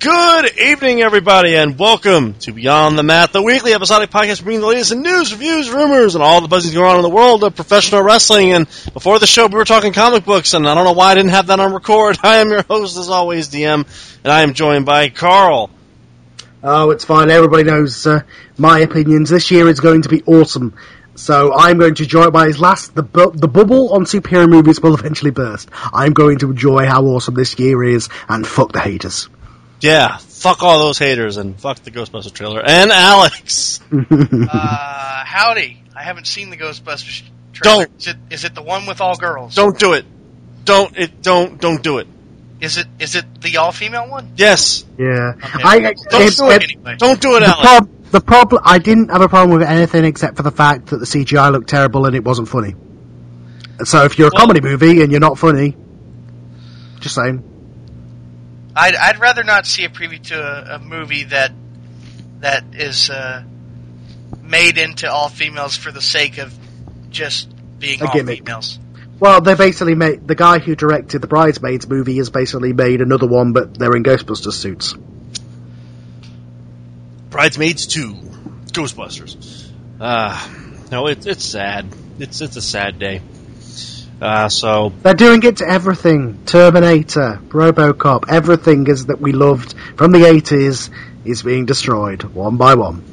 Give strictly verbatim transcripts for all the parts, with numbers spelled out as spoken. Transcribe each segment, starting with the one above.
Good evening, everybody, and welcome to Beyond the Mat, the weekly episodic podcast bringing the latest in news, reviews, rumors, and all the buzzings going on in the world of professional wrestling. And before the show, we were talking comic books, and I don't know why I didn't have that on record. I am your host, as always, D M, and I am joined by Carl. Oh, it's fine. Everybody knows uh, my opinions. This year is going to be awesome. So I'm going to enjoy it by his last. The bu- the bubble on superhero movies will eventually burst. I'm going to enjoy how awesome this year is, and fuck the haters. Yeah, fuck all those haters and fuck the Ghostbusters trailer. And Alex! uh, howdy. I haven't seen the Ghostbusters trailer. Don't! Is it, is it the one with all girls? Don't do it. Don't it. Don't don't do it. Is it is it the all-female one? Yes. Yeah. Okay. I, I, don't it, do it, it anyway. Don't do it, the Alex. Prob- the problem, I didn't have a problem with anything except for the fact that the C G I looked terrible and it wasn't funny. So if you're a well, comedy movie and you're not funny, just saying. I'd, I'd rather not see a preview to a, a movie that that is uh, made into all females for the sake of just being all females. Well, they basically made the guy who directed the Bridesmaids movie has basically made another one, but they're in Ghostbusters suits. Bridesmaids two, Ghostbusters. Uh, no, it's it's sad. It's it's a sad day. Uh, so they're doing it to everything. Terminator, RoboCop, everything is that we loved from the eighties is being destroyed one by one.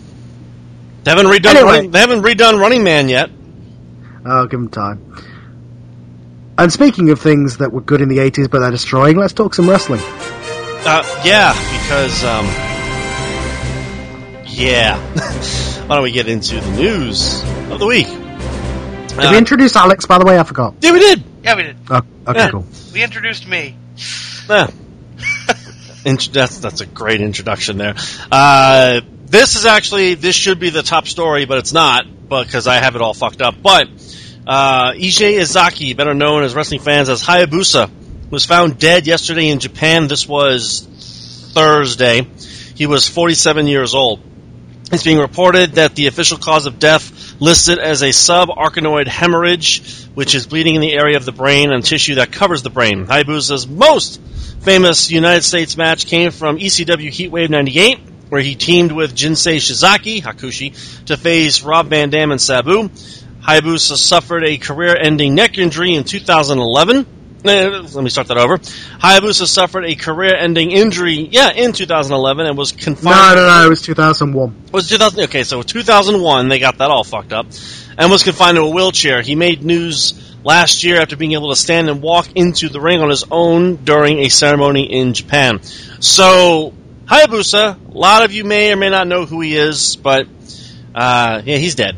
They haven't redone. Anyway. Running, they haven't redone Running Man yet. Oh, give them time. And speaking of things that were good in the eighties but they're destroying, let's talk some wrestling. Uh, yeah, because um, yeah. Why don't we get into the news of the week? Did uh, we introduce Alex, by the way? I forgot. Yeah, we did. Yeah, we did. Oh, okay, yeah. Cool. We introduced me. Yeah. that's, that's a great introduction there. Uh, this is actually, this should be the top story, but it's not, because I have it all fucked up. But uh, Issei Izaki, better known as wrestling fans as Hayabusa, was found dead yesterday in Japan. This was Thursday. He was forty-seven years old. It's being reported that the official cause of death listed as a subarachnoid hemorrhage, which is bleeding in the area of the brain and tissue that covers the brain. Hayabusa's most famous United States match came from E C W Heatwave ninety-eight, where he teamed with Jinsei Shizaki, Hakushi, to face Rob Van Dam and Sabu. Hayabusa suffered a career-ending neck injury in two thousand eleven. Let me start that over. Hayabusa suffered a career-ending injury, yeah, in two thousand eleven and was confined... No, no, no, it was two thousand one. It was two thousand, okay, so two thousand one, they got that all fucked up, and was confined to a wheelchair. He made news last year after being able to stand and walk into the ring on his own during a ceremony in Japan. So, Hayabusa, a lot of you may or may not know who he is, but uh, yeah, he's dead.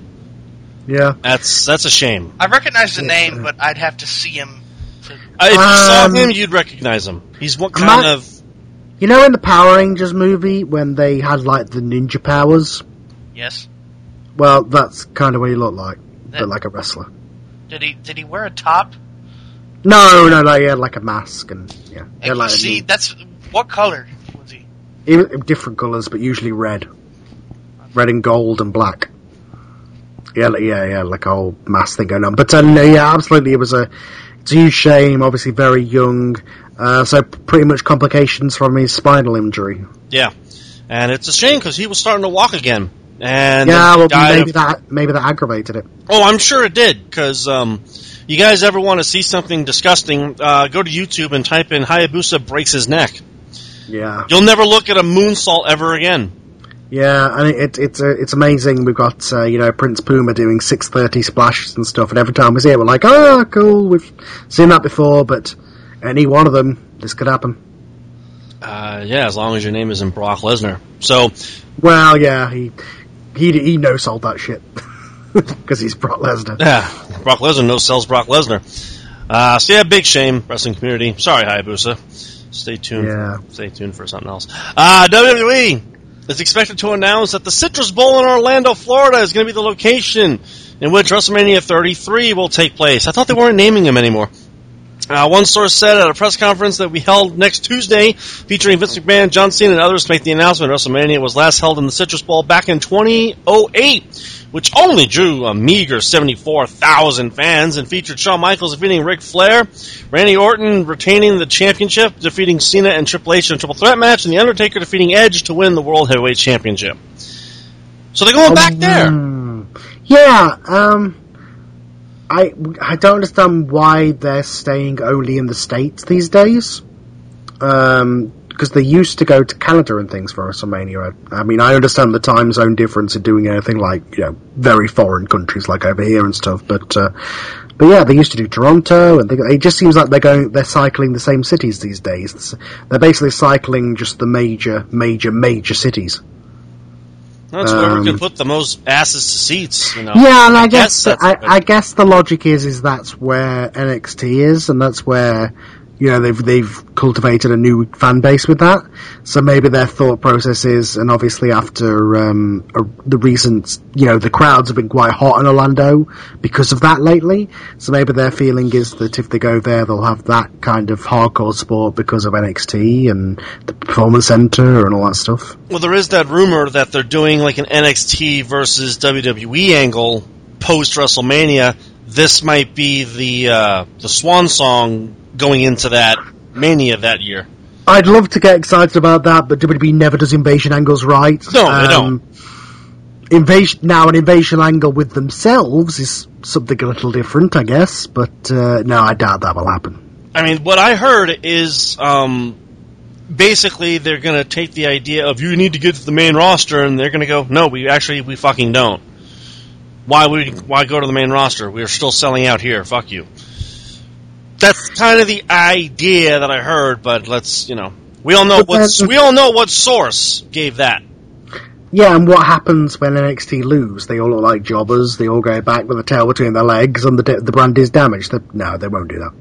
Yeah. That's that's a shame. I recognize the name, but I'd have to see him. To... Uh, if you um, saw him, you'd recognize him. He's what kind I... of... You know in the Power Rangers movie when they had, like, the ninja powers? Yes. Well, that's kind of what he looked like, that... but like a wrestler. Did he did he wear a top? No, no, no, he had like a mask and yeah. And like see, that's what color was he? He was different colours, but usually red. Red and gold and black. Yeah, yeah, yeah, like a whole mask thing going on. But uh, no, yeah, absolutely, it was a it's a huge shame, obviously very young, uh, so pretty much complications from his spinal injury. Yeah, and it's a shame because he was starting to walk again. And yeah, well, maybe of... that maybe that aggravated it. Oh, I'm sure it did, because um, you guys ever want to see something disgusting, uh, go to YouTube and type in Hayabusa breaks his neck. Yeah. You'll never look at a moonsault ever again. Yeah, and it, it, it's uh, it's amazing. We've got, uh, you know, Prince Puma doing six thirty splashes and stuff, and every time we see it, we're like, oh, cool, we've seen that before, but any one of them, this could happen. Uh, yeah, as long as your name isn't Brock Lesnar. So, well, yeah, he... He he no-sold that shit, because he's Brock Lesnar. Yeah, Brock Lesnar no-sells Brock Lesnar. Uh, so yeah, big shame, wrestling community. Sorry, Hayabusa. Stay tuned. Yeah. Stay tuned for something else. Uh, W W E is expected to announce that the Citrus Bowl in Orlando, Florida is going to be the location in which WrestleMania thirty-three will take place. I thought they weren't naming him anymore. Uh, one source said at a press conference that we held next Tuesday, featuring Vince McMahon, John Cena, and others to make the announcement WrestleMania was last held in the Citrus Bowl back in twenty oh eight, which only drew a meager seventy-four thousand fans and featured Shawn Michaels defeating Ric Flair, Randy Orton retaining the championship, defeating Cena and Triple H in a triple threat match, and The Undertaker defeating Edge to win the World Heavyweight Championship. So they're going um, back there. Yeah, um... I, I don't understand why they're staying only in the States these days. Um, because they used to go to Canada and things for WrestleMania. I, I mean, I understand the time zone difference in doing anything like, you know, very foreign countries like over here and stuff. But, uh, but yeah, they used to do Toronto, and they, it just seems like they're going, they're cycling the same cities these days. It's, they're basically cycling just the major, major, major cities. That's um, where we can put the most asses to seats, you know. Yeah, and I, I guess, guess I, I guess the logic is is that's where N X T is, and that's where, you know, they've they've cultivated a new fan base with that. So maybe their thought process is, and obviously after um, a, the recent, you know, the crowds have been quite hot in Orlando because of that lately. So maybe their feeling is that if they go there, they'll have that kind of hardcore support because of N X T and the Performance Center and all that stuff. Well, there is that rumor that they're doing like an N X T versus W W E angle post WrestleMania. This might be the uh, the swan song going into that Mania that year. I'd love to get excited about that, but W W E never does invasion angles right. No, um, they don't. Invasion, now, an invasion angle with themselves is something a little different, I guess, but uh, no, I doubt that will happen. I mean, what I heard is um, basically they're going to take the idea of you need to get to the main roster, and they're going to go, no, we actually, we fucking don't. Why we, why go to the main roster? We're still selling out here. Fuck you. That's kind of the idea that I heard, but let's, you know, we all know what we all know what source gave that. Yeah, and what happens when N X T lose? They all look like jobbers. They all go back with a tail between their legs, and the de- the brand is damaged. They're, no, they won't do that.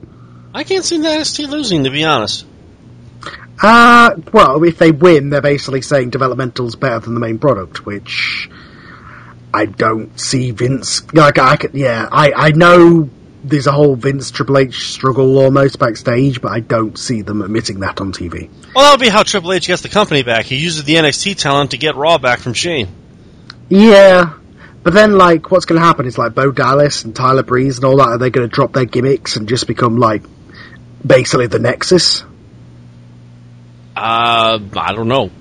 I can't see N X T losing, to be honest. Uh well, if they win, they're basically saying developmental's better than the main product, which I don't see Vince. Like I could, yeah, I I know. There's a whole Vince Triple H struggle almost backstage, but I don't see them admitting that on T V. Well, that'll be how Triple H gets the company back. He uses the N X T talent to get Raw back from Shane. Yeah, but then, like, what's going to happen is, like, Bo Dallas and Tyler Breeze and all that, are they going to drop their gimmicks and just become, like, basically the Nexus? Uh, I don't know.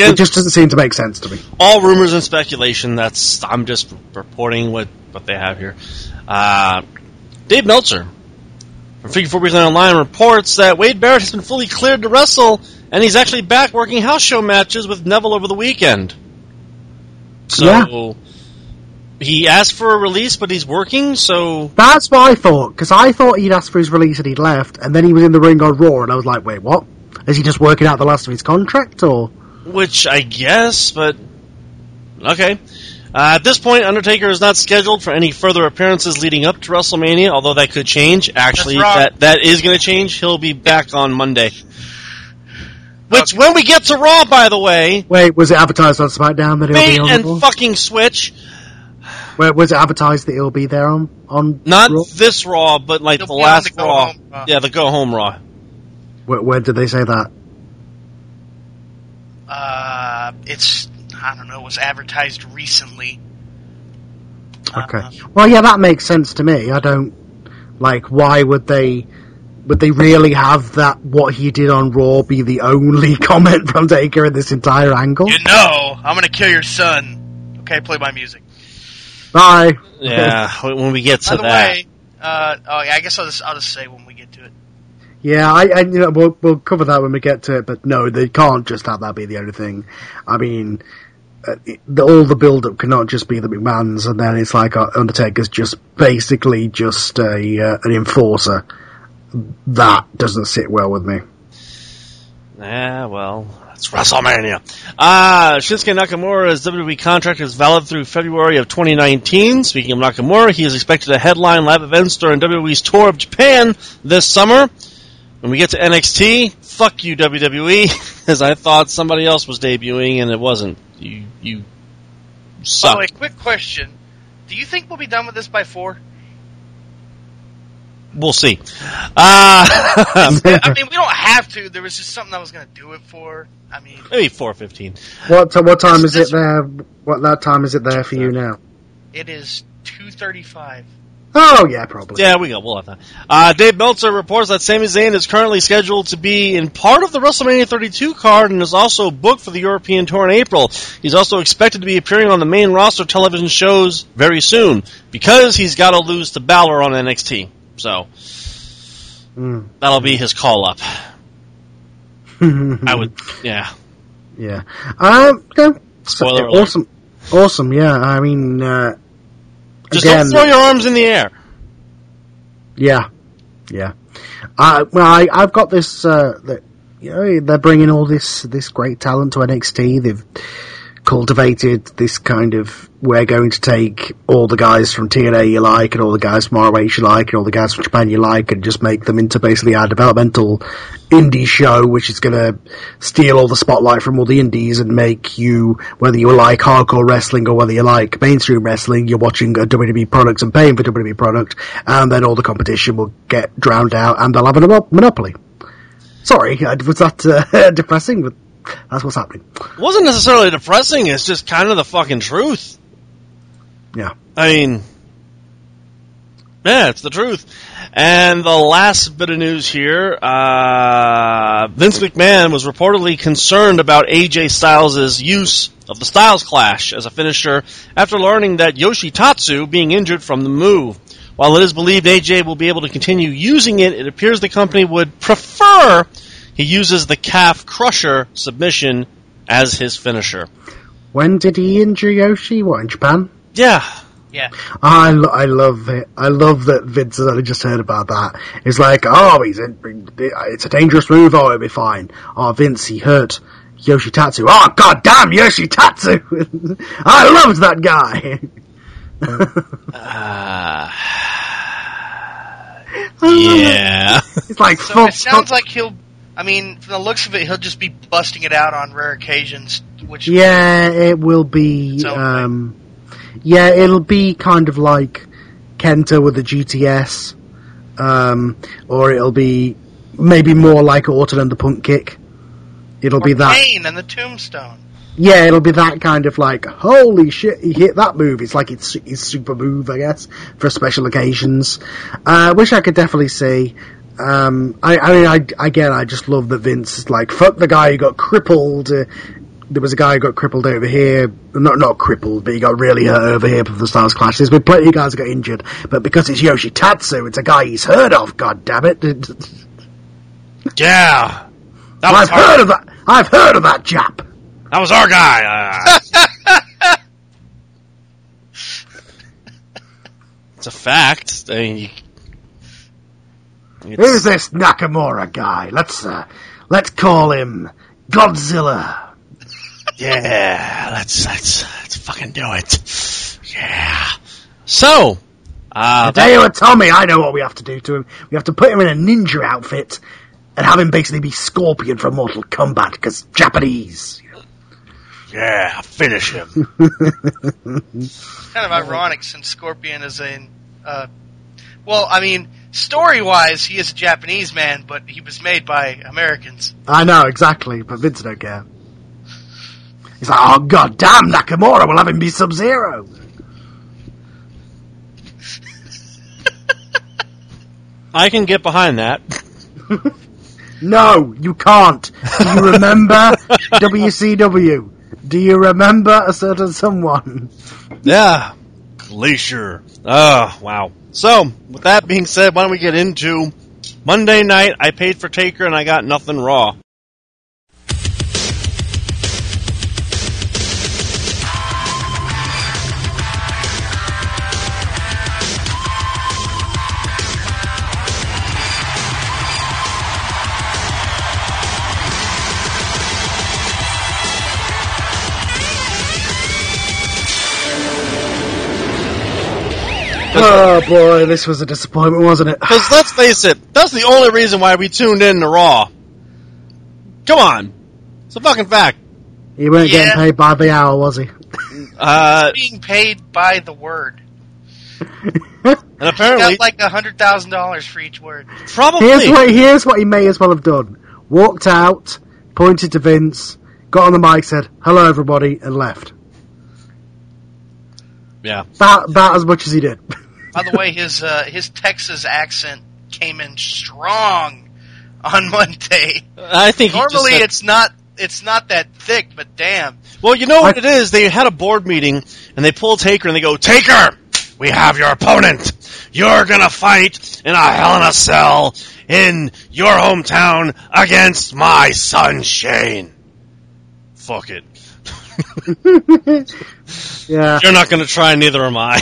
It just doesn't seem to make sense to me. All rumors and speculation. That's I'm just reporting what, what they have here. Uh, Dave Meltzer from Figure four Weekly Online reports that Wade Barrett has been fully cleared to wrestle, and he's actually back working house show matches with Neville over the weekend. So, yeah. He asked for a release, but he's working, so... That's what I thought, because I thought he'd asked for his release and he'd left, and then he was in the ring on Raw, and I was like, wait, what? Is he just working out the last of his contract, or...? Which I guess, but... Okay. Uh, at this point, Undertaker is not scheduled for any further appearances leading up to WrestleMania, although that could change. Actually, that, that is going to change. He'll be back on Monday. Which, okay. When we get to Raw, by the way... Wait, was it advertised on SmackDown that he'll be on Raw? And fucking Switch... Where was it advertised that it'll be there on, on Not Raw? This Raw, but like it'll the last the Raw. Raw. Yeah, the Go Home Raw. Where, where did they say that? Uh, it's, I don't know, it was advertised recently. Okay. Uh, well, yeah, that makes sense to me. I don't, like, why would they, would they really have that, what he did on Raw, be the only comment from Taker in this entire angle? You know, I'm going to kill your son. Okay, play my music. Bye. Yeah, when we get to that. By the that. way, uh, oh, yeah, I guess I'll just, I'll just say when we get to it. Yeah, I, I you know, we'll, we'll cover that when we get to it, but no, they can't just have that be the only thing. I mean, uh, it, the, all the build-up cannot just be the McMahons, and then it's like uh, Undertaker's just basically just a uh, an enforcer. That doesn't sit well with me. Yeah, well... It's WrestleMania. Ah, uh, Shinsuke Nakamura's W W E contract is valid through February of twenty nineteen. Speaking of Nakamura, he is expected to headline live events during W W E's tour of Japan this summer. When we get to N X T, fuck you, W W E, as I thought somebody else was debuting and it wasn't. You, you suck. By the way, quick question. Do you think we'll be done with this by four? We'll see. Uh, I mean, we don't have to. There was just something I was going to do it for. I mean, maybe four fifteen. What t- what time is it there? What that time is it there for you now? It is two thirty-five. Oh yeah, probably. Yeah, we go. We'll have that. Uh, Dave Meltzer reports that Sami Zayn is currently scheduled to be in part of the WrestleMania thirty-two card and is also booked for the European tour in April. He's also expected to be appearing on the main roster television shows very soon because he's got to lose to Balor on N X T. So, mm. that'll be his call-up. I would, yeah. Yeah. Um, yeah. Spoiler alert. Awesome. Awesome, yeah. I mean, uh... Just again, don't throw your arms in the air. Yeah. Yeah. Uh, well, I, I've got this, uh... The, you know, they're bringing all this, this great talent to N X T. They've cultivated this kind of, we're going to take all the guys from T N A you like and all the guys from R O H you like and all the guys from Japan you like and just make them into basically our developmental indie show, which is going to steal all the spotlight from all the indies and make you, whether you like hardcore wrestling or whether you like mainstream wrestling, you're watching a W W E product and paying for W W E product, and then all the competition will get drowned out and they'll have a monopoly. Sorry, was that uh, depressing? But that's what's happening. It wasn't necessarily depressing, it's just kind of the fucking truth. Yeah. I mean, yeah, it's the truth. And the last bit of news here, uh, Vince McMahon was reportedly concerned about A J Styles' use of the Styles Clash as a finisher after learning that Yoshitatsu being injured from the move. While it is believed A J will be able to continue using it, it appears the company would prefer... He uses the calf crusher submission as his finisher. When did he injure Yoshi? What, in Japan? Yeah. Yeah. I, lo- I love it. I love that Vince has only just heard about that. It's like, oh, he's in, it's a dangerous move. Oh, it'll be fine. Oh, Vince, he hurt Yoshitatsu. Oh, goddamn Yoshitatsu! I loved that guy! uh, yeah. It's like, so fuck, it sounds fuck. like he'll... I mean, from the looks of it, he'll just be busting it out on rare occasions. Which yeah, it will be... Um, yeah, it'll be kind of like Kenta with the G T S, um, or it'll be maybe more like Orton and the Punk Kick. It'll or be that Kane and the Tombstone. Yeah, it'll be that kind of like, holy shit, he hit that move. It's like it's his super move, I guess, for special occasions. I uh, wish I could definitely see... Um, I, I mean, I, again, I just love that Vince is like, fuck the guy who got crippled. Uh, there was a guy who got crippled over here. Not not crippled, but he got really hurt over here from the Styles Clash. There's been plenty of guys who got injured, but because it's Yoshitatsu, it's a guy he's heard of, goddammit. Yeah. That was I've our... heard of that. I've heard of that chap. That was our guy. Uh... It's a fact. I mean, you, who's this Nakamura guy? Let's uh, let's call him Godzilla. Yeah, let's let's let's fucking do it. Yeah. So, uh, Hideo that... Itami, I know what we have to do to him. We have to put him in a ninja outfit and have him basically be Scorpion from Mortal Kombat because Japanese. Yeah, finish him. Kind of ironic since Scorpion is in. Uh, well, I mean, story-wise, he is a Japanese man, but he was made by Americans. I know, exactly, but Vince don't care. He's like, oh, god damn, Nakamura, we'll have him be Sub-Zero. I can get behind that. No, you can't. Do you remember W C W? Do you remember a certain someone? Yeah. Glacier. Oh, wow. So, with that being said, why don't we get into Monday night, I paid for Taker and I got nothing Raw. Oh boy, this was a disappointment, wasn't it? Because let's face it, that's the only reason why we tuned in to Raw. Come on. It's a fucking fact. He wasn't yeah. getting paid by the hour, was he? Uh, he was being paid by the word. And apparently... he got like one hundred thousand dollars for each word. Probably. Here's what, here's what he may as well have done. Walked out, pointed to Vince, got on the mic, said, hello everybody, and left. Yeah. About, about as much as he did. By the way, his uh, his Texas accent came in strong on Monday. I think normally had... it's not it's not that thick, but damn. Well, you know what I... it is. They had a board meeting and they pull Taker and they go, Taker, we have your opponent. You're gonna fight in a Hell in a Cell in your hometown against my son Shane. Fuck it. Yeah. You're not going to try, neither am I.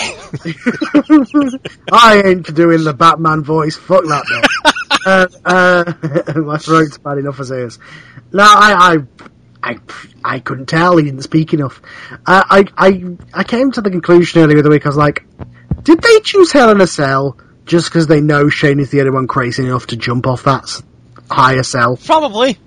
I ain't doing the Batman voice. Fuck that, though. uh, uh, my throat's bad enough as it is. No, I, I, I, I couldn't tell. He didn't speak enough. Uh, I, I, I came to the conclusion earlier in the week. I was like, did they choose Hell in a Cell just because they know Shane is the only one crazy enough to jump off that higher cell? Probably.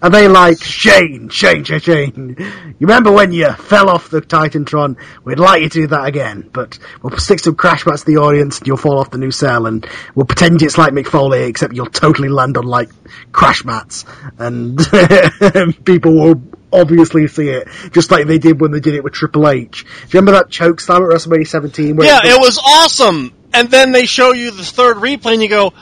Are they like, Shane, Shane, Shane, Shane, you remember when you fell off the Titantron? We'd like you to do that again, but we'll stick some crash bats to the audience and you'll fall off the new cell and we'll pretend it's like Mick Foley, except you'll totally land on, like, crash mats. And people will obviously see it, just like they did when they did it with Triple H. Do you remember that choke slam at WrestleMania seventeen? Yeah, it, it was awesome! And then they show you the third replay and you go,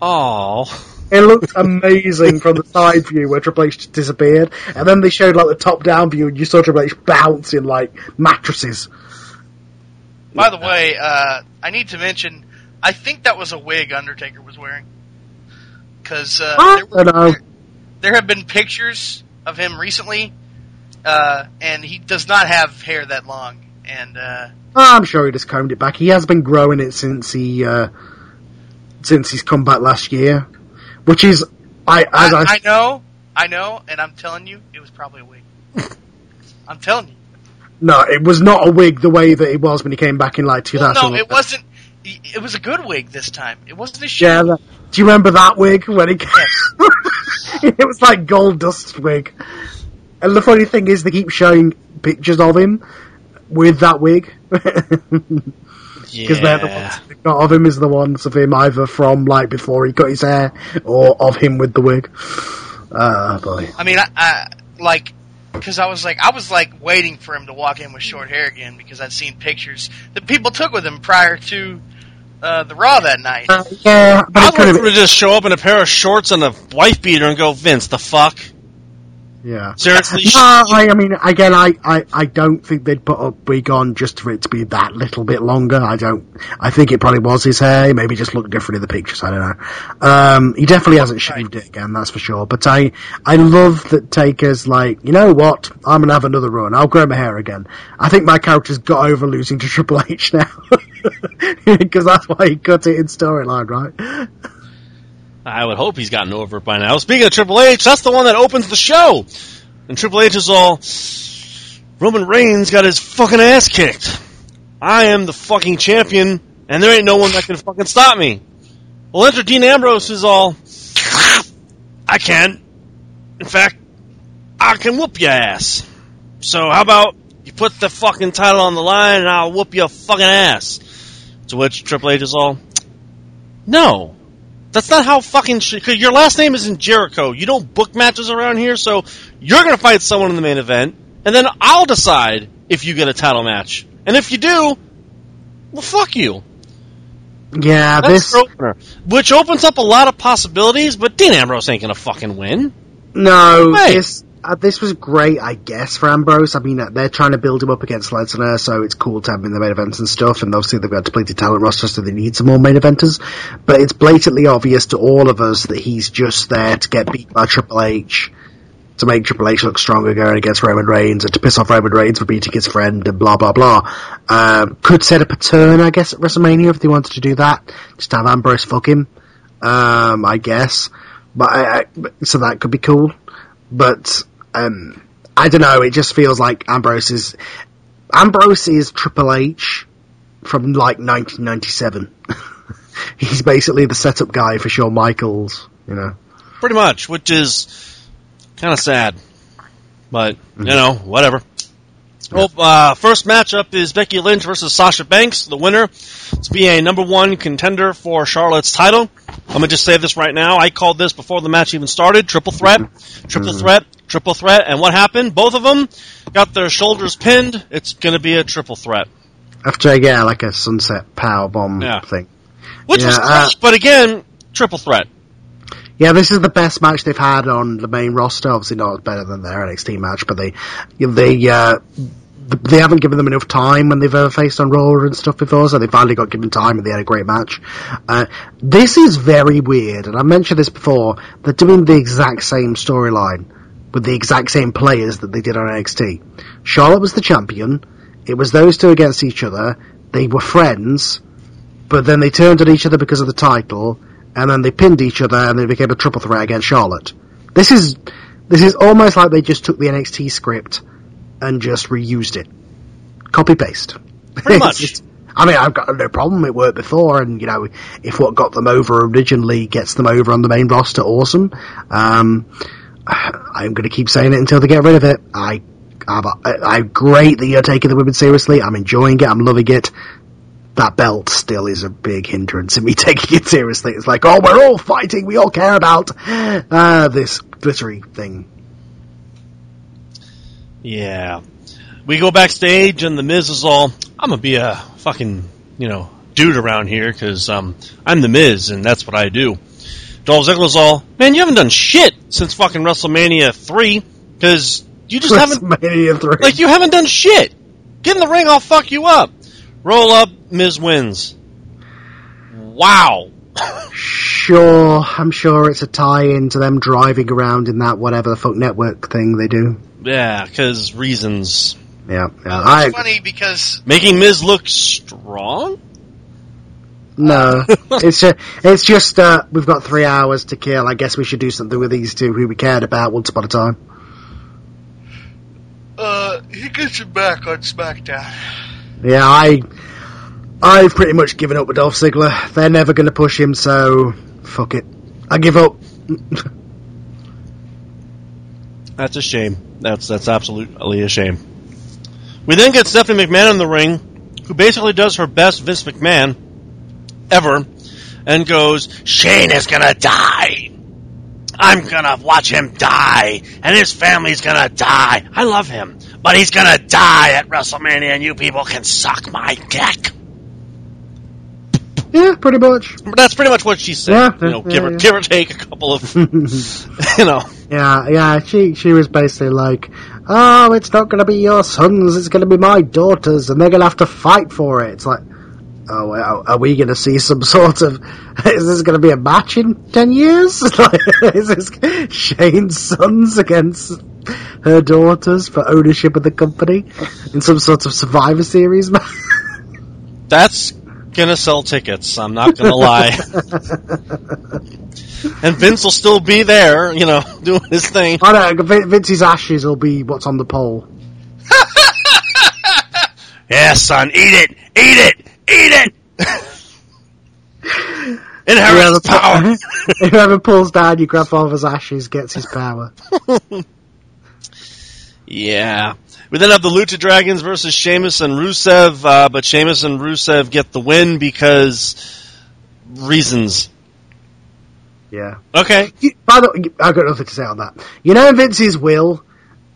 aww. It looked amazing from the side view where Triple H disappeared, and then they showed like the top-down view, and you saw Triple H bouncing like mattresses. By the way, uh, I need to mention, I think that was a wig Undertaker was wearing, because uh, there, were, there, there have been pictures of him recently, uh, and he does not have hair that long. And uh, I'm sure he just combed it back. He has been growing it since he uh, since he's come back last year. Which is, I as I, I, I know, I know, and I'm telling you, it was probably a wig. I'm telling you. No, it was not a wig the way that it was when he came back in like two thousand. Well, no, it wasn't. It was a good wig this time. It wasn't a shit. Yeah, that, do you remember that wig when he came? It was like gold dust wig. And the funny thing is, they keep showing pictures of him with that wig. Because yeah. They're the ones that got of him is the ones of him either from like before he cut his hair or of him with the wig. Uh, boy. I mean, I, I like because I was like I was like waiting for him to walk in with short hair again because I'd seen pictures that people took with him prior to uh, the Raw that night. Uh, yeah, but I would just show up in a pair of shorts and a wife beater and go, Vince, the fuck. Yeah. Seriously? No, I, I mean, again, I, I, I don't think they'd put up Big On just for it to be that little bit longer. I don't... I think it probably was his hair. Maybe just looked different in the pictures. I don't know. Um, he definitely hasn't shaved it again, that's for sure. But I, I love that Taker's like, you know what? I'm going to have another run. I'll grow my hair again. I think my character's got over losing to Triple H now. Because that's why he cut it in storyline, right? I would hope he's gotten over it by now. Speaking of Triple H, that's the one that opens the show. And Triple H is all, Roman Reigns got his fucking ass kicked. I am the fucking champion, and there ain't no one that can fucking stop me. Well, enter Dean Ambrose, who's all, I can. In fact, I can whoop your ass. So how about you put the fucking title on the line, and I'll whoop your fucking ass. To which Triple H is all, no. That's not how fucking... Sh- your last name isn't Jericho. You don't book matches around here, so you're going to fight someone in the main event, and then I'll decide if you get a title match. And if you do, well, fuck you. Yeah, That's this... Opener, which opens up a lot of possibilities, but Dean Ambrose ain't going to fucking win. No, hey. this, uh, this was great, I guess, for Ambrose. I mean, they're trying to build him up against Lesnar, so it's cool to have him in the main events and stuff, and obviously they've got depleted talent roster, so they need some more main eventers. But it's blatantly obvious to all of us that he's just there to get beat by Triple H, to make Triple H look stronger going against Roman Reigns, and to piss off Roman Reigns for beating his friend, and blah, blah, blah. Uh, could set up a turn, I guess, at WrestleMania if they wanted to do that. Just have Ambrose fuck him, um, I guess. But I, I, so that could be cool. But um, I don't know. It just feels like Ambrose is Ambrose is Triple H from like nineteen ninety-seven. He's basically the setup guy for Shawn Michaels, you know. Pretty much, which is kind of sad, but you know, whatever. Well, uh, first matchup is Becky Lynch versus Sasha Banks, the winner, to be a number one contender for Charlotte's title. I'm going to just say this right now. I called this before the match even started. Triple threat, triple threat, triple threat. And what happened? Both of them got their shoulders pinned. It's going to be a triple threat. After I get like a sunset powerbomb yeah. thing. Which yeah, was close, uh, but again, triple threat. Yeah, this is the best match they've had on the main roster. Obviously not better than their N X T match, but they they uh, they haven't given them enough time when they've ever faced on Raw and stuff before, so they finally got given time and they had a great match. Uh, this is very weird, and I mentioned this before. They're doing the exact same storyline with the exact same players that they did on N X T. Charlotte was the champion. It was those two against each other. They were friends, but then they turned on each other because of the title. And then they pinned each other, and they became a triple threat against Charlotte. This is this is almost like they just took the N X T script and just reused it, copy paste. Pretty much. It's, I mean, I've got no problem. It worked before, and you know, if what got them over originally gets them over on the main roster, awesome. Um, I'm going to keep saying it until they get rid of it. I, I'm, I'm great that you're taking the women seriously. I'm enjoying it. I'm loving it. That belt still is a big hindrance in me taking it seriously. It's like, oh, we're all fighting, we all care about uh, this glittery thing. Yeah. We go backstage, and The Miz is all, I'm going to be a fucking, you know, dude around here, because um, I'm The Miz, and that's what I do. Dolph Ziggler's all, man, you haven't done shit since fucking WrestleMania three, because you just haven't... WrestleMania three. Like, you haven't done shit. Get in the ring, I'll fuck you up. Roll up, Miz wins. Wow. Sure, I'm sure it's a tie-in to them driving around in that whatever the fuck network thing they do. Yeah, because reasons. Yeah. yeah. Uh, it's I, funny because... Making Miz look strong? No. it's, just, it's just uh we've got three hours to kill. I guess we should do something with these two who we cared about once upon a time. Uh, he gets you back on SmackDown. Yeah, I, I've pretty much given up with Dolph Ziggler. They're never going to push him, so fuck it. I give up. That's a shame. That's that's absolutely a shame. We then get Stephanie McMahon in the ring, who basically does her best Vince McMahon ever, and goes, Shane is going to die. I'm going to watch him die, and his family's going to die. I love him. But he's gonna die at WrestleMania, and you people can suck my dick. Yeah, pretty much. But that's pretty much what she said. Yeah, you know, yeah, give, yeah. Or, give or take a couple of, you know, Yeah, yeah, she she was basically like, oh, it's not going to be your sons, it's going to be my daughters, and they're going to have to fight for it. It's like, oh, are we going to see some sort of, is this going to be a match in ten years? Like, is this Shane's sons against her daughters for ownership of the company in some sort of Survivor Series match? That's going to sell tickets, I'm not going to lie. And Vince will still be there, you know, doing his thing. I know, Vince's ashes will be what's on the pole. Yeah, son, eat it, eat it, eat it! Inherit power! Whoever pulls down your grandfather's ashes gets his power. Yeah. We then have the Lucha Dragons versus Sheamus and Rusev, uh, but Sheamus and Rusev get the win because reasons. Yeah. Okay. You, by the way, I've got nothing to say on that. You know Vince's will?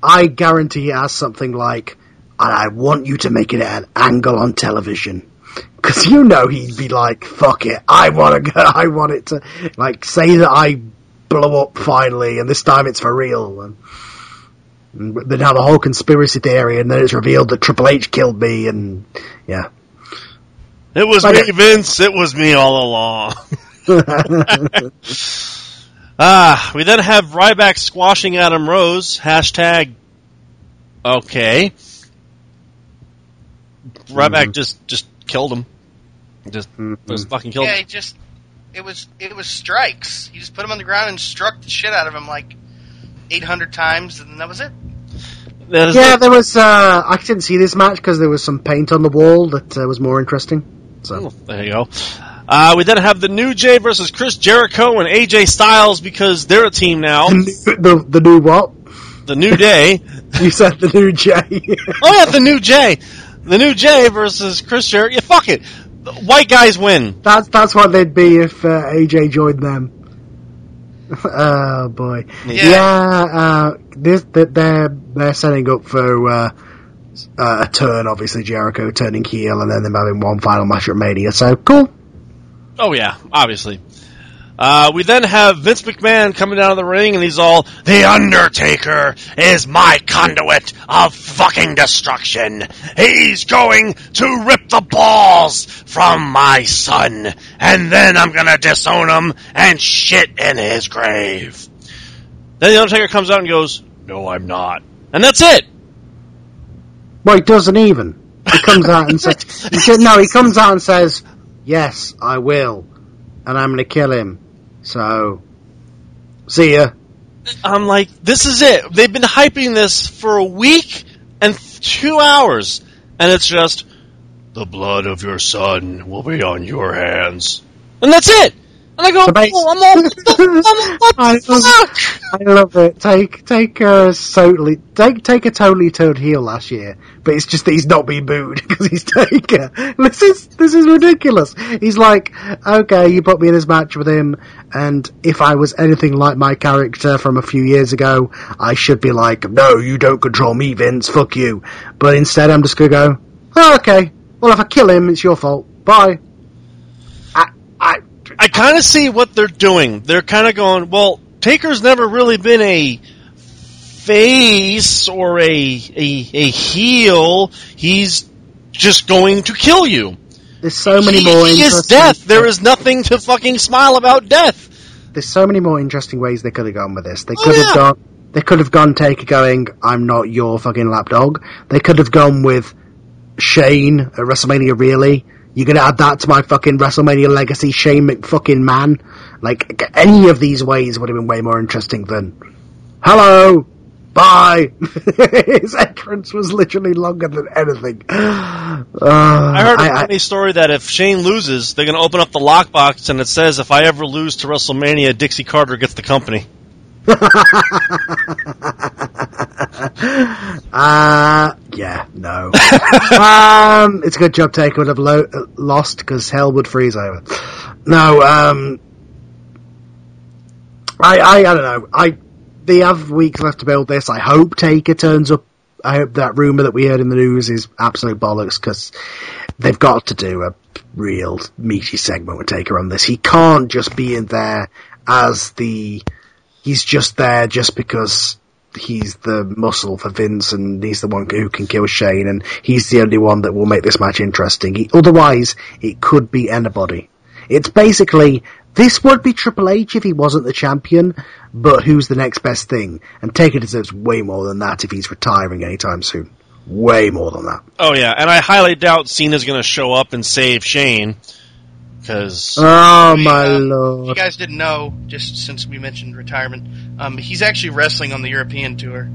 I guarantee he has something like, and I want you to make it an angle on television. Because you know he'd be like, fuck it, I want to go, I want it to, like, say that I blow up finally, and this time it's for real, and then have a whole conspiracy theory, and then it's revealed that Triple H killed me, and yeah. It was but me, it, Vince, it was me all along. Ah, we then have Ryback squashing Adam Rose. Hashtag okay. Mm-hmm. Ryback just, just killed him. Just, mm-hmm. just fucking killed him. Yeah, he just it was it was strikes. He just put him on the ground and struck the shit out of him like eight hundred times, and that was it. That yeah, it. There was. Uh, I didn't see this match because there was some paint on the wall that uh, was more interesting. So oh, there you go. Uh, we then have the New Jay versus Chris Jericho and A J Styles because they're a team now. The new, the, the new what? The New Day. You said the New Jay. Oh yeah, the New Jay. The New Jay versus Chris Jericho. Yeah, fuck it. The white guys win. That's that's what they'd be if uh, A J joined them. Oh boy. Yeah. yeah uh, this that they're they're setting up for. Uh, uh, a turn, obviously Jericho turning heel, and then them having one final match at Mania. So cool. Oh, yeah, obviously. Uh, we then have Vince McMahon coming down to the ring, and he's all, The Undertaker is my conduit of fucking destruction. He's going to rip the balls from my son, and then I'm going to disown him and shit in his grave. Then The Undertaker comes out and goes, No, I'm not. And that's it. Well, he doesn't even. He comes out and says, he said, No, he comes out and says, Yes, I will, and I'm going to kill him, so see ya. I'm like, this is it. They've been hyping this for a week and two hours, and it's just, the blood of your son will be on your hands. And that's it. And I go, so oh, I'm all, what the fuck? I love it. Take, take a totally, take, take a totally turned heel last year, but it's just that he's not being booed because he's Taker. This is, this is ridiculous. He's like, okay, you put me in this match with him, and if I was anything like my character from a few years ago, I should be like, no, you don't control me, Vince, fuck you. But instead I'm just gonna go, oh, okay, well if I kill him, it's your fault, bye. I, I, I kind of see what they're doing. They're kind of going, well, Taker's never really been a face or a, a a heel. He's just going to kill you. There's so many he, more he interesting... He is death. There is nothing to fucking smile about death. There's so many more interesting ways they could have gone with this. They could oh, have yeah. gone... They could have gone Taker going, I'm not your fucking lapdog. They could have gone with Shane at WrestleMania, really. You're going to add that to my fucking WrestleMania legacy, Shane McFucking man. Like, any of these ways would have been way more interesting than, hello, bye. His entrance was literally longer than anything. Uh, I heard a I, funny I, story that if Shane loses, they're going to open up the lockbox and it says, if I ever lose to WrestleMania, Dixie Carter gets the company. uh, yeah, no. um, it's a good job Taker would have lo- lost because hell would freeze over. No, um, I, I, I don't know. I they have weeks left to build this. I hope Taker turns up. I hope that rumor that we heard in the news is absolute bollocks because they've got to do a real meaty segment with Taker on this. He can't just be in there as the. he's just there just because he's the muscle for Vince, and he's the one who can kill Shane, and he's the only one that will make this match interesting. He, otherwise, it could be anybody. It's basically, this would be Triple H if he wasn't the champion, but who's the next best thing? And Taker deserves way more than that if he's retiring anytime soon. Way more than that. Oh, yeah, and I highly doubt Cena's going to show up and save Shane, because... Oh, we, my uh, lord. If you guys didn't know, just since we mentioned retirement, um, he's actually wrestling on the European tour.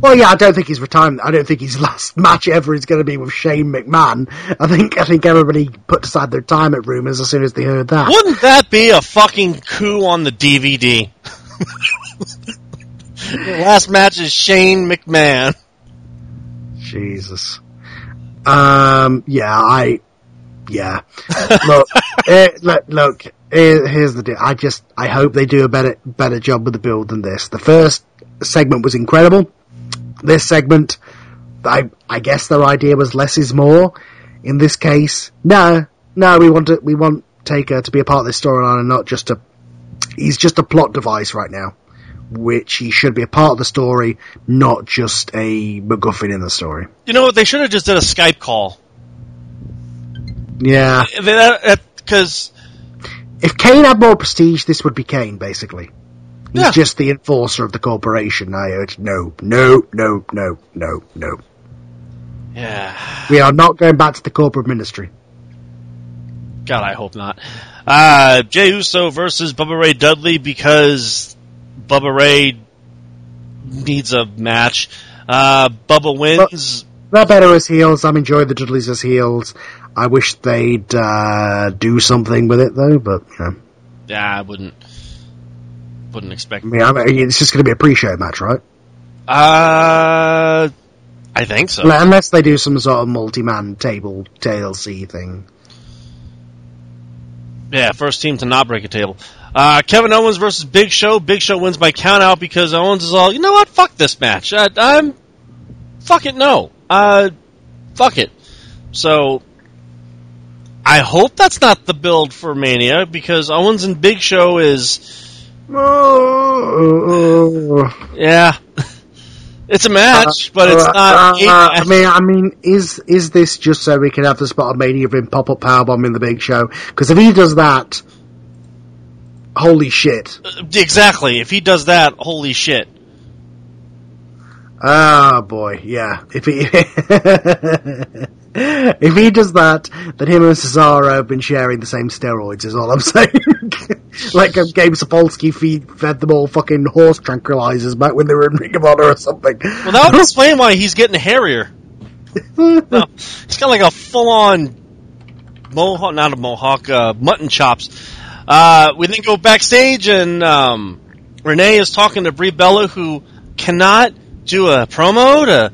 Well, yeah, I don't think his retirement, I don't think his last match ever is going to be with Shane McMahon. I think I think everybody put aside their retirement rumours as soon as they heard that. Wouldn't that be a fucking coup on the D V D? The last match is Shane McMahon. Jesus. Um, yeah, I... Yeah. Look, it, look, look it, here's the deal. I just, I hope they do a better better job with the build than this. The first segment was incredible. This segment, I I guess their idea was less is more. In this case, no, no, we want to, we want Taker to be a part of this storyline and not just a, he's just a plot device right now, which he should be a part of the story, not just a MacGuffin in the story. You know what? They should have just did a Skype call. Yeah. Because if Kane had more prestige, this would be Kane, basically. He's yeah. just the enforcer of the corporation. I, no, no, no, no, no, no. Yeah. We are not going back to the corporate ministry. God, I hope not. Uh, Jey Uso versus Bubba Ray Dudley, because Bubba Ray needs a match. Uh, Bubba wins. But they're better as heels. I'm enjoying the Dudleys as heels. I wish they'd uh, do something with it, though, but, you know. Yeah, I wouldn't. Wouldn't expect. I mean, I mean, it's just going to be a pre-show match, right? Uh, I think so. Unless they do some sort of multi-man table T L C thing. Yeah, first team to not break a table. Uh, Kevin Owens versus Big Show. Big Show wins by countout because Owens is all, you know what? Fuck this match. I, I'm fucking no. Uh, fuck it. So I hope that's not the build for Mania, because Owens and Big Show is. Oh, yeah, it's a match, uh, but it's uh, not. Uh, a match. I mean, I mean, is is this just so we can have the spot of Mania of him pop up powerbomb in the Big Show? Because if he does that, holy shit! Exactly. If he does that, holy shit! Oh boy, yeah. If he if he does that, then him and Cesaro have been sharing the same steroids. Is all I'm saying. Like um, Gabe Sapolsky feed, fed them all fucking horse tranquilizers back when they were in Ring of Honor or something. Well, that would explain why he's getting hairier. No, he's got like a full-on mohawk, not a mohawk, uh, mutton chops. Uh, we then go backstage, and um, Renee is talking to Brie Bella, who cannot do a promo to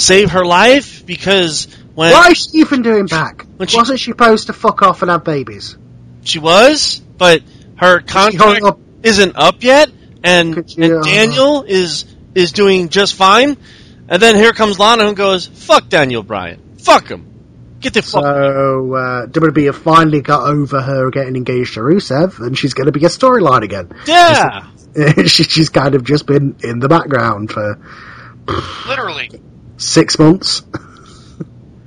save her life because when... Why is she even doing back? She, Wasn't she supposed to fuck off and have babies? She was, but... Her contract up? isn't up yet, and, you, and Daniel uh, is is doing just fine. And then here comes Lana, who goes, "Fuck Daniel Bryan, fuck him, get the fuck." So uh, W W E have finally got over her getting engaged to Rusev, and she's going to be a storyline again. Yeah, she, she's kind of just been in the background for literally six months.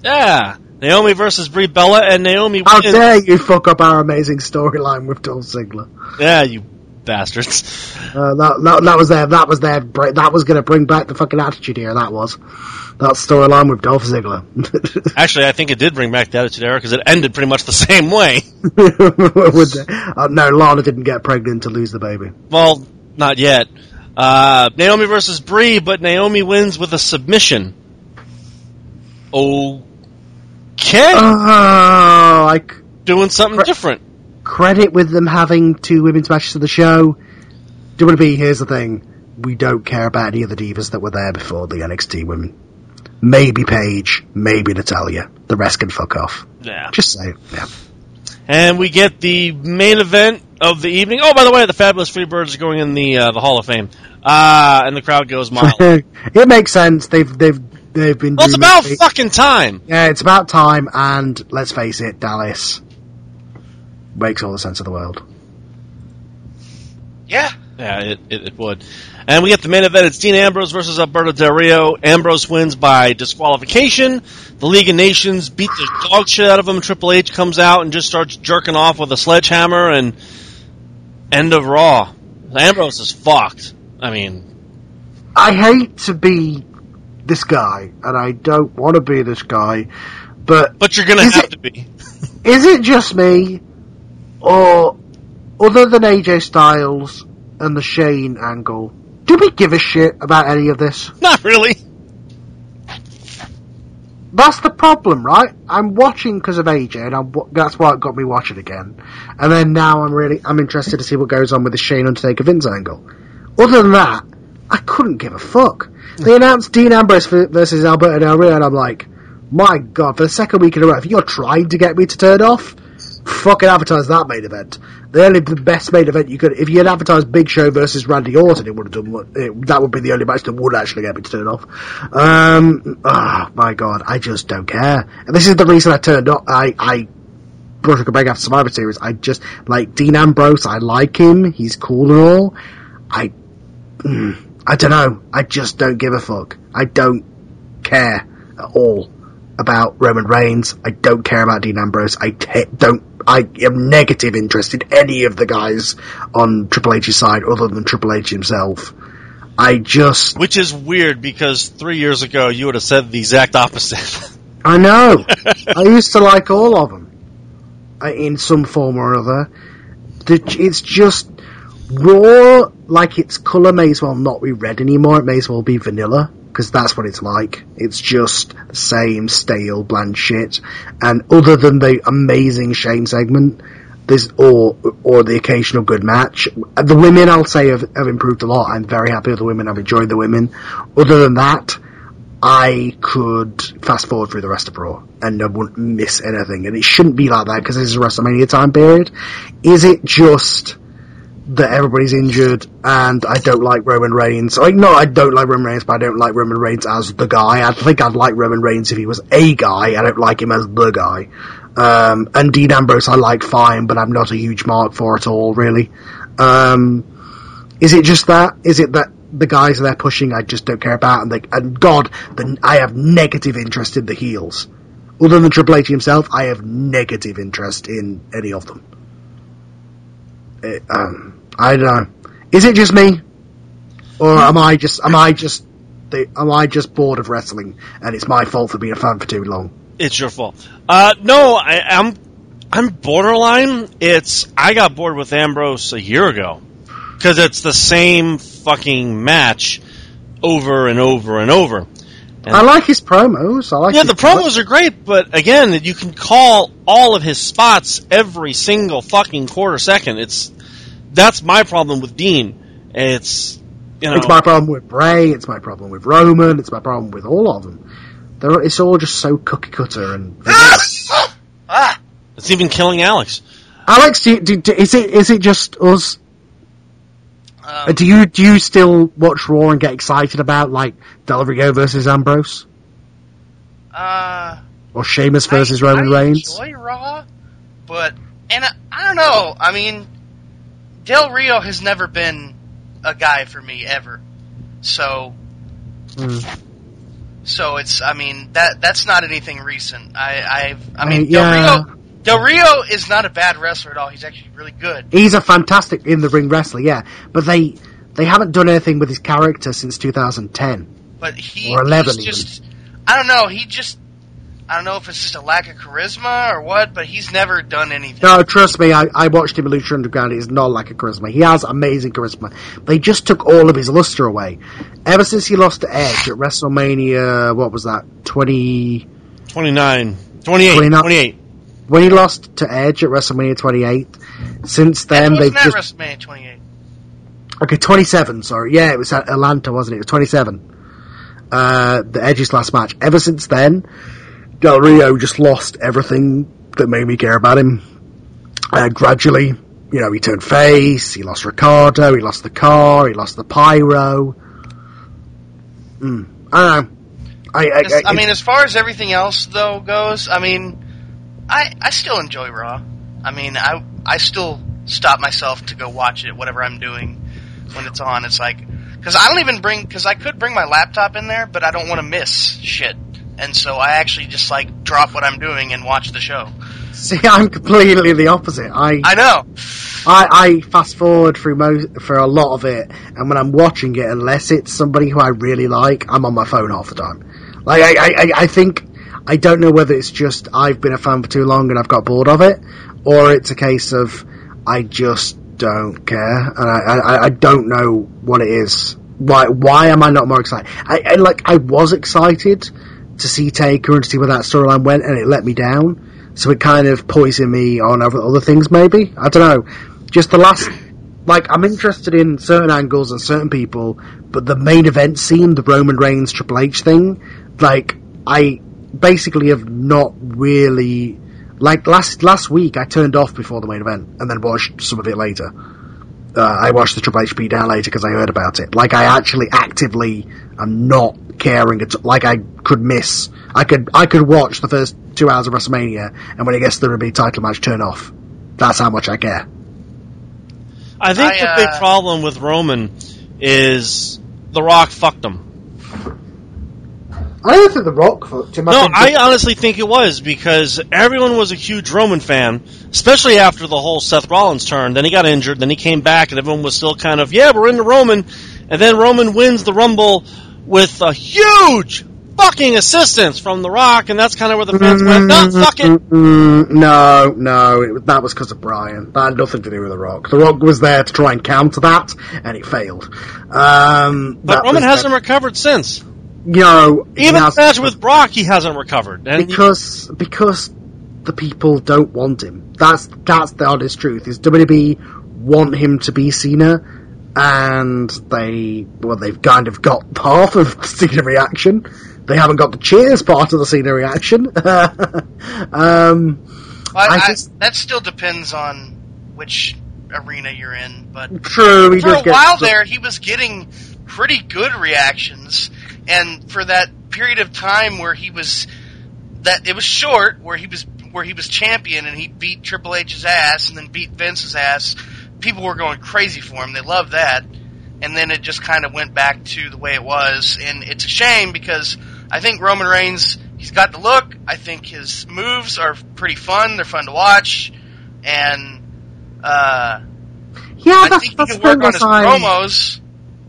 Yeah. Naomi versus Brie Bella, and Naomi wins. How dare you fuck up our amazing storyline with Dolph Ziggler? Yeah, you bastards. Uh, that, that, that was their, that was their, that was going to bring back the fucking Attitude Era, that was. That storyline with Dolph Ziggler. Actually, I think it did bring back the Attitude Era, because it ended pretty much the same way. uh, no, Lana didn't get pregnant to lose the baby. Well, not yet. Uh, Naomi versus Brie, but Naomi wins with a submission. Oh... Okay. Uh, like doing something cre- different. Credit with them having two women's matches to the show. W W E, here's the thing. We don't care about any of the divas that were there before the N X T women. Maybe Paige, maybe Natalya. The rest can fuck off. Yeah. Just say it. Yeah. And we get the main event of the evening. Oh, by the way, the Fabulous Freebirds are going in the uh, the Hall of Fame. Uh, and the crowd goes mild. It makes sense. They've they've They've been. Well, it's about it. fucking time. Yeah, it's about time, and let's face it, Dallas makes all the sense of the world. Yeah, Yeah, it, it, it would. And we get the main event. It's Dean Ambrose versus Alberto Del Rio. Ambrose wins by disqualification. The League of Nations beat the dog shit out of him. Triple H comes out and just starts jerking off with a sledgehammer, and end of Raw. Ambrose is fucked. I mean... I hate to be this guy, and I don't want to be this guy, but... But you're going to have it, to be. Is it just me, or other than A J Styles... and the Shane angle, do we give a shit about any of this? Not really. That's the problem, right? I'm watching because of A J, and I'm, that's why it got me watching again. And then now I'm really I'm interested to see what goes on with the Shane Undertaker Vince angle. Other than that, I couldn't give a fuck. They announced Dean Ambrose versus Alberto Del Rio, and I'm like, my god, for the second week in a row, if you're trying to get me to turn off, fucking advertise that main event. The only the best main event you could, if you had advertised Big Show versus Randy Orton, it would have done. It, that would be the only match that would actually get me to turn off. Um, oh my god, I just don't care. And this is the reason I turned off. I I brought up back after Survivor Series. I just like Dean Ambrose. I like him. He's cool and all. I I don't know. I just don't give a fuck. I don't care at all about Roman Reigns. I don't care about Dean Ambrose. I t- don't. I am negative interest in any of the guys on Triple H's side other than Triple H himself. I just... Which is weird, because three years ago you would have said the exact opposite. I know. I used to like all of them in some form or other. It's just raw, like its colour may as well not be red anymore. It may as well be vanilla, because that's what it's like. It's just the same stale, bland shit. And other than the amazing Shane segment, there's or or the occasional good match. The women, I'll say, have, have improved a lot. I'm very happy with the women. I've enjoyed the women. Other than that, I could fast forward through the rest of Raw and I wouldn't miss anything. And it shouldn't be like that, because this is a WrestleMania time period. Is it just... that everybody's injured, and I don't like Roman Reigns. Like, no, I don't like Roman Reigns, but I don't like Roman Reigns as the guy. I think I'd like Roman Reigns if he was a guy. I don't like him as the guy. Um, and Dean Ambrose I like fine, but I'm not a huge mark for at all, really. Um, is it just that? Is it that the guys they're pushing I just don't care about? And, they, and God, the, I have negative interest in the heels. Other than Triple H himself, I have negative interest in any of them. It, um, I don't know. Is it just me, or am I just am I just am I just bored of wrestling, and it's my fault for being a fan for too long? It's your fault. Uh, no, I, I'm I'm borderline. It's I got bored with Ambrose a year ago because it's the same fucking match over and over and over. And I like his promos. I like yeah, his the promos pl- are great, but again, you can call all of his spots every single fucking quarter second. It's that's my problem with Dean. It's you know, it's my problem with Bray. It's my problem with Roman. It's my problem with all of them. They're, it's all just so cookie cutter and it's even killing Alex. Alex, do you, do, do, is it is it just us? Um, do you do you still watch Raw and get excited about like Del Rio versus Ambrose, uh, or Sheamus versus I, Roman I Reigns? I enjoy Raw, but and I, I don't know. I mean, Del Rio has never been a guy for me ever, so mm. so it's. I mean that that's not anything recent. I I've, I mean uh, yeah. Del Rio. Del Rio is not a bad wrestler at all. He's actually really good. He's a fantastic in-the-ring wrestler, yeah. But they they haven't done anything with his character since two thousand ten. But he, or eleven he's just... Even. I don't know. He just... I don't know if it's just a lack of charisma or what, but he's never done anything. No, trust me. I, I watched him in Lucha Underground. It is not a lack of charisma. He has amazing charisma. They just took all of his luster away. Ever since he lost to Edge at WrestleMania... What was that? twenty... twenty-nine. twenty-eight. twenty-nine. twenty-eight. When he lost to Edge at WrestleMania twenty-eight, since then they've just... WrestleMania twenty-eight. Okay, twenty-seven, sorry. Yeah, it was at Atlanta, wasn't it? It was twenty-seven. Uh, the Edge's last match. Ever since then, Del Rio just lost everything that made me care about him. Uh, gradually, you know, he turned face, he lost Ricardo, he lost the car, he lost the pyro. Mm. I don't know. I, I, I, I mean, as far as everything else, though, goes, I mean... I, I still enjoy Raw. I mean, I I still stop myself to go watch it, whatever I'm doing. when it's on. It's like, because I don't even bring, because I could bring my laptop in there, but I don't want to miss shit. And so I actually just, like, drop what I'm doing and watch the show. See, I'm completely the opposite. I I know. I, I fast forward through mo- for a lot of it, and when I'm watching it, unless it's somebody who I really like, I'm on my phone half the time. Like, I, I, I think, I don't know whether it's just I've been a fan for too long and I've got bored of it, or it's a case of I just don't care, and I, I, I don't know what it is. Why why am I not more excited? I, I like, I was excited to see Taker and to see where that storyline went, and it let me down, so it kind of poisoned me on other things, maybe. I don't know, just the last, like, I'm interested in certain angles and certain people, but the main event scene, the Roman Reigns Triple H thing, like, I basically have not really, like, last last week I turned off before the main event and then watched some of it later. Uh, I watched the Triple H beatdown later because I heard about it. Like, I actually actively am not caring. At, like, I could miss. I could I could watch the first two hours of WrestleMania, and when it gets to the big title match, turn off. That's how much I care. I think I, the uh... big problem with Roman is The Rock fucked him. I don't think The Rock fucked him. I no, I honestly think it was, because everyone was a huge Roman fan, especially after the whole Seth Rollins turn. Then he got injured, then he came back, and everyone was still kind of, yeah, we're into Roman. And then Roman wins the Rumble with a huge fucking assistance from The Rock, and that's kind of where the fans went, no, fuck it. No, no, it, that was because of Bryan. That had nothing to do with The Rock. The Rock was there to try and counter that, and it failed. Um, but Roman hasn't the- recovered since. You know, even the match with Brock, he hasn't recovered, and because he... because the people don't want him. That's that's the honest truth. Is W W E want him to be Cena, and they well they've kind of got half of the Cena reaction. They haven't got the cheers part of the Cena reaction. um, well, I, I just... I, that still depends on which arena you're in, but true. He for does a while get... there, he was getting pretty good reactions. And for that period of time where he was, that it was short, where he was where he was champion and he beat Triple H's ass and then beat Vince's ass, people were going crazy for him. They loved that. And then it just kind of went back to the way it was. And it's a shame, because I think Roman Reigns, he's got the look. I think his moves are pretty fun. They're fun to watch. And uh, yeah, I think he can work on his I... promos.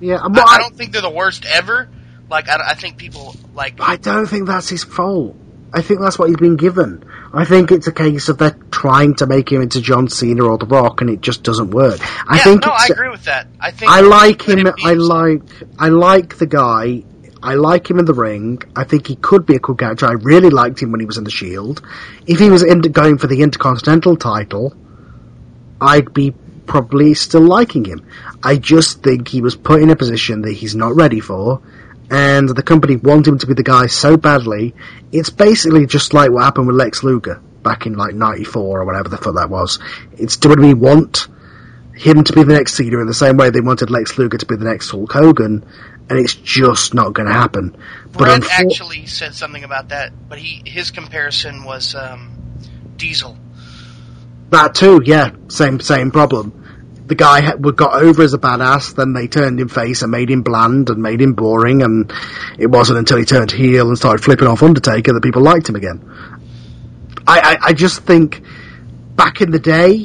Yeah, I, I don't think they're the worst ever. Like, I, I think people, like... I don't think that's his fault. I think that's what he's been given. I think it's a case of they're trying to make him into John Cena or The Rock, and it just doesn't work. I yeah, think no, I agree with that. I think I like him, I like, I like the guy, I like him in the ring, I think he could be a cool character, I really liked him when he was in The Shield. If he was in, going for the Intercontinental title, I'd be probably still liking him. I just think he was put in a position that he's not ready for, and the company want him to be the guy so badly. It's basically just like what happened with Lex Luger back in like ninety-four or whatever the fuck that was. It's W W E want him to be the next Cena in the same way they wanted Lex Luger to be the next Hulk Hogan, and it's just not going to happen. Brent but unfor- actually said something about that, but he his comparison was um, Diesel. That too, yeah, same same problem. The guy got over as a badass, then they turned him face and made him bland and made him boring, and it wasn't until he turned heel and started flipping off Undertaker that people liked him again. I, I, I just think back in the day,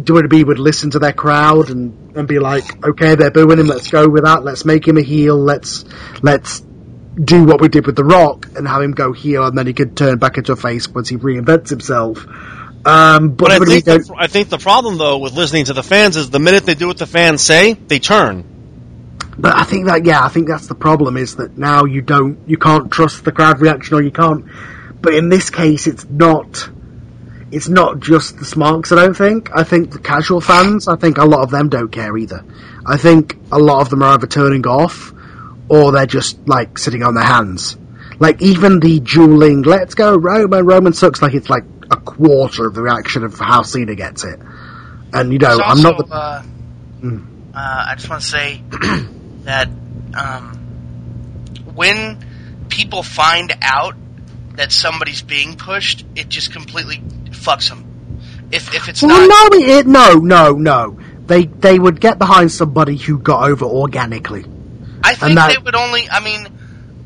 W W E would listen to their crowd and, and be like, okay, they're booing him, let's go with that, let's make him a heel, let's let's do what we did with The Rock and have him go heel, and then he could turn back into a face once he reinvents himself. Um, but, but I, think the, I think the problem, though, with listening to the fans is the minute they do what the fans say, they turn. But I think that, yeah, I think that's the problem, is that now you don't, you can't trust the crowd reaction, or you can't. But in this case, it's not, it's not just the smarks, I don't think. I think the casual fans, I think a lot of them don't care either. I think a lot of them are either turning off, or they're just, like, sitting on their hands. Like, even the dueling, let's go, Roman, Roman sucks, like, it's like a quarter of the reaction of how Cena gets it. And, you know, also, I'm not... The... Uh, mm. uh, I just want to say that um, when people find out that somebody's being pushed, it just completely fucks them. If, if it's well, not... No, it, no, no, no. They they would get behind somebody who got over organically. I think that, they would only, I mean,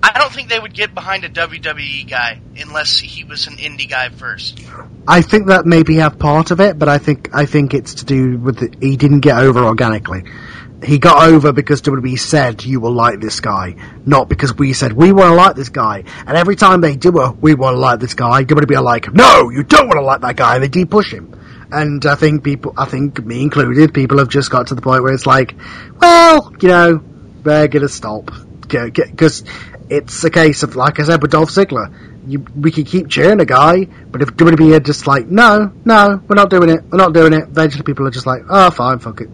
I don't think they would get behind a W W E guy unless he was an indie guy first. I think that may be a part of it, but I think I think it's to do with the, he didn't get over organically. He got over because W W E said, you will like this guy, not because we said, we want to like this guy. And every time they do a, we want to like this guy, W W E are like, no, you don't want to like that guy, and they de-push him. And I think people, I think me included, people have just got to the point where it's like, well, you know, they're going to stop. Because it's a case of, like I said, with Dolph Ziggler, you, we can keep cheering a guy, but if W W E are just like, no, no, we're not doing it, we're not doing it, eventually people are just like, oh, fine, fuck it.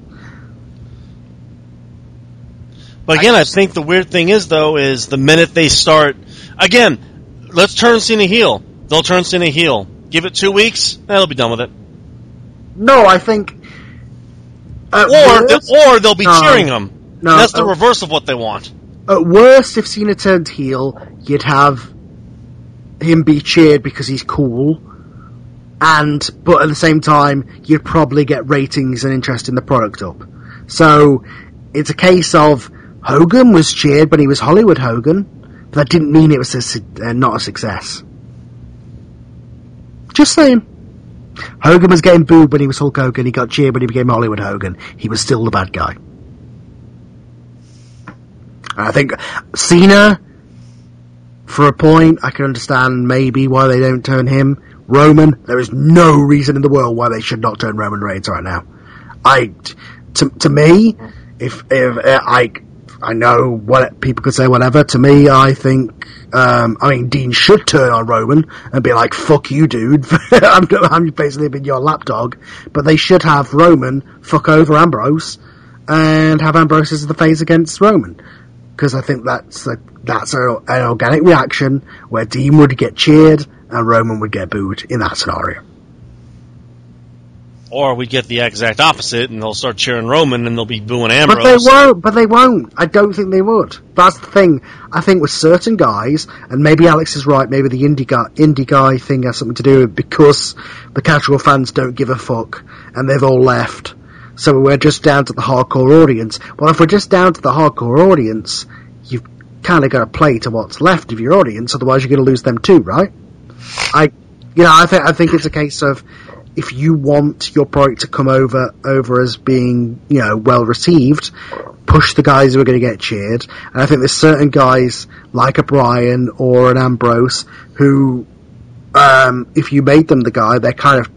But again, I think the weird thing is, though, is the minute they start, again, let's turn Cena heel. They'll turn Cena heel. Give it two weeks, they'll be done with it. No, I think... Or, worst, or they'll be no, cheering him. No, that's the uh, reverse of what they want. At worst, if Cena turned heel, you'd have him be cheered because he's cool. And but at the same time, you'd probably get ratings and interest in the product up. So it's a case of... Hogan was cheered, but he was Hollywood Hogan. But that didn't mean it was a, uh, not a success. Just saying. Hogan was getting booed when he was Hulk Hogan. He got cheered when he became Hollywood Hogan. He was still the bad guy. And I think Cena, for a point, I can understand maybe why they don't turn him. Roman, there is no reason in the world why they should not turn Roman Reigns right now. I, to, to me, if, if uh, I... I know what people could say, whatever. To me, I think, um, I mean, Dean should turn on Roman and be like, fuck you, dude. I'm, I'm basically been your lapdog. But they should have Roman fuck over Ambrose and have Ambrose as the face against Roman. Because I think that's a, that's a, an organic reaction where Dean would get cheered and Roman would get booed in that scenario. Or we get the exact opposite, and they'll start cheering Roman, and they'll be booing Ambrose. But they won't. But they won't. I don't think they would. That's the thing. I think with certain guys, and maybe Alex is right. Maybe the indie guy, indie guy thing has something to do with it because the casual fans don't give a fuck, and they've all left. So we're just down to the hardcore audience. Well, if we're just down to the hardcore audience, you've kind of got to play to what's left of your audience. Otherwise, you're going to lose them too, right? I, you know, I think I think it's a case of. If you want your product to come over over as being, you know, well received, push the guys who are going to get cheered. And I think there's certain guys like a Bryan or an Ambrose who, um, if you made them the guy, they're kind of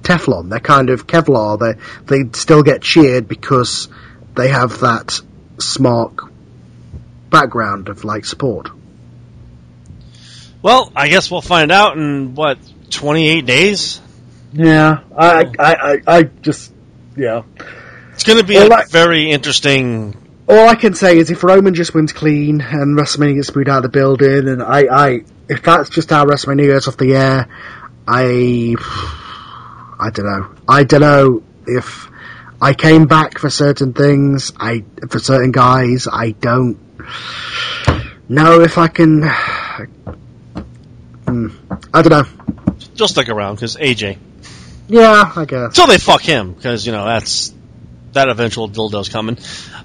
Teflon, they're kind of Kevlar. They they still get cheered because they have that smart background of like support. Well, I guess we'll find out in what twenty-eight days. Yeah, I, I, I, I just, yeah. It's going to be all a I, very interesting... All I can say is if Roman just wins clean and WrestleMania gets booed out of the building, and I, I if that's just how WrestleMania goes off the air, I... I don't know. I don't know if I came back for certain things, I for certain guys, I don't know if I can... I don't know. Just stick around, because A J... Yeah, I guess. Until they fuck him, because, you know, that's that eventual dildo's coming.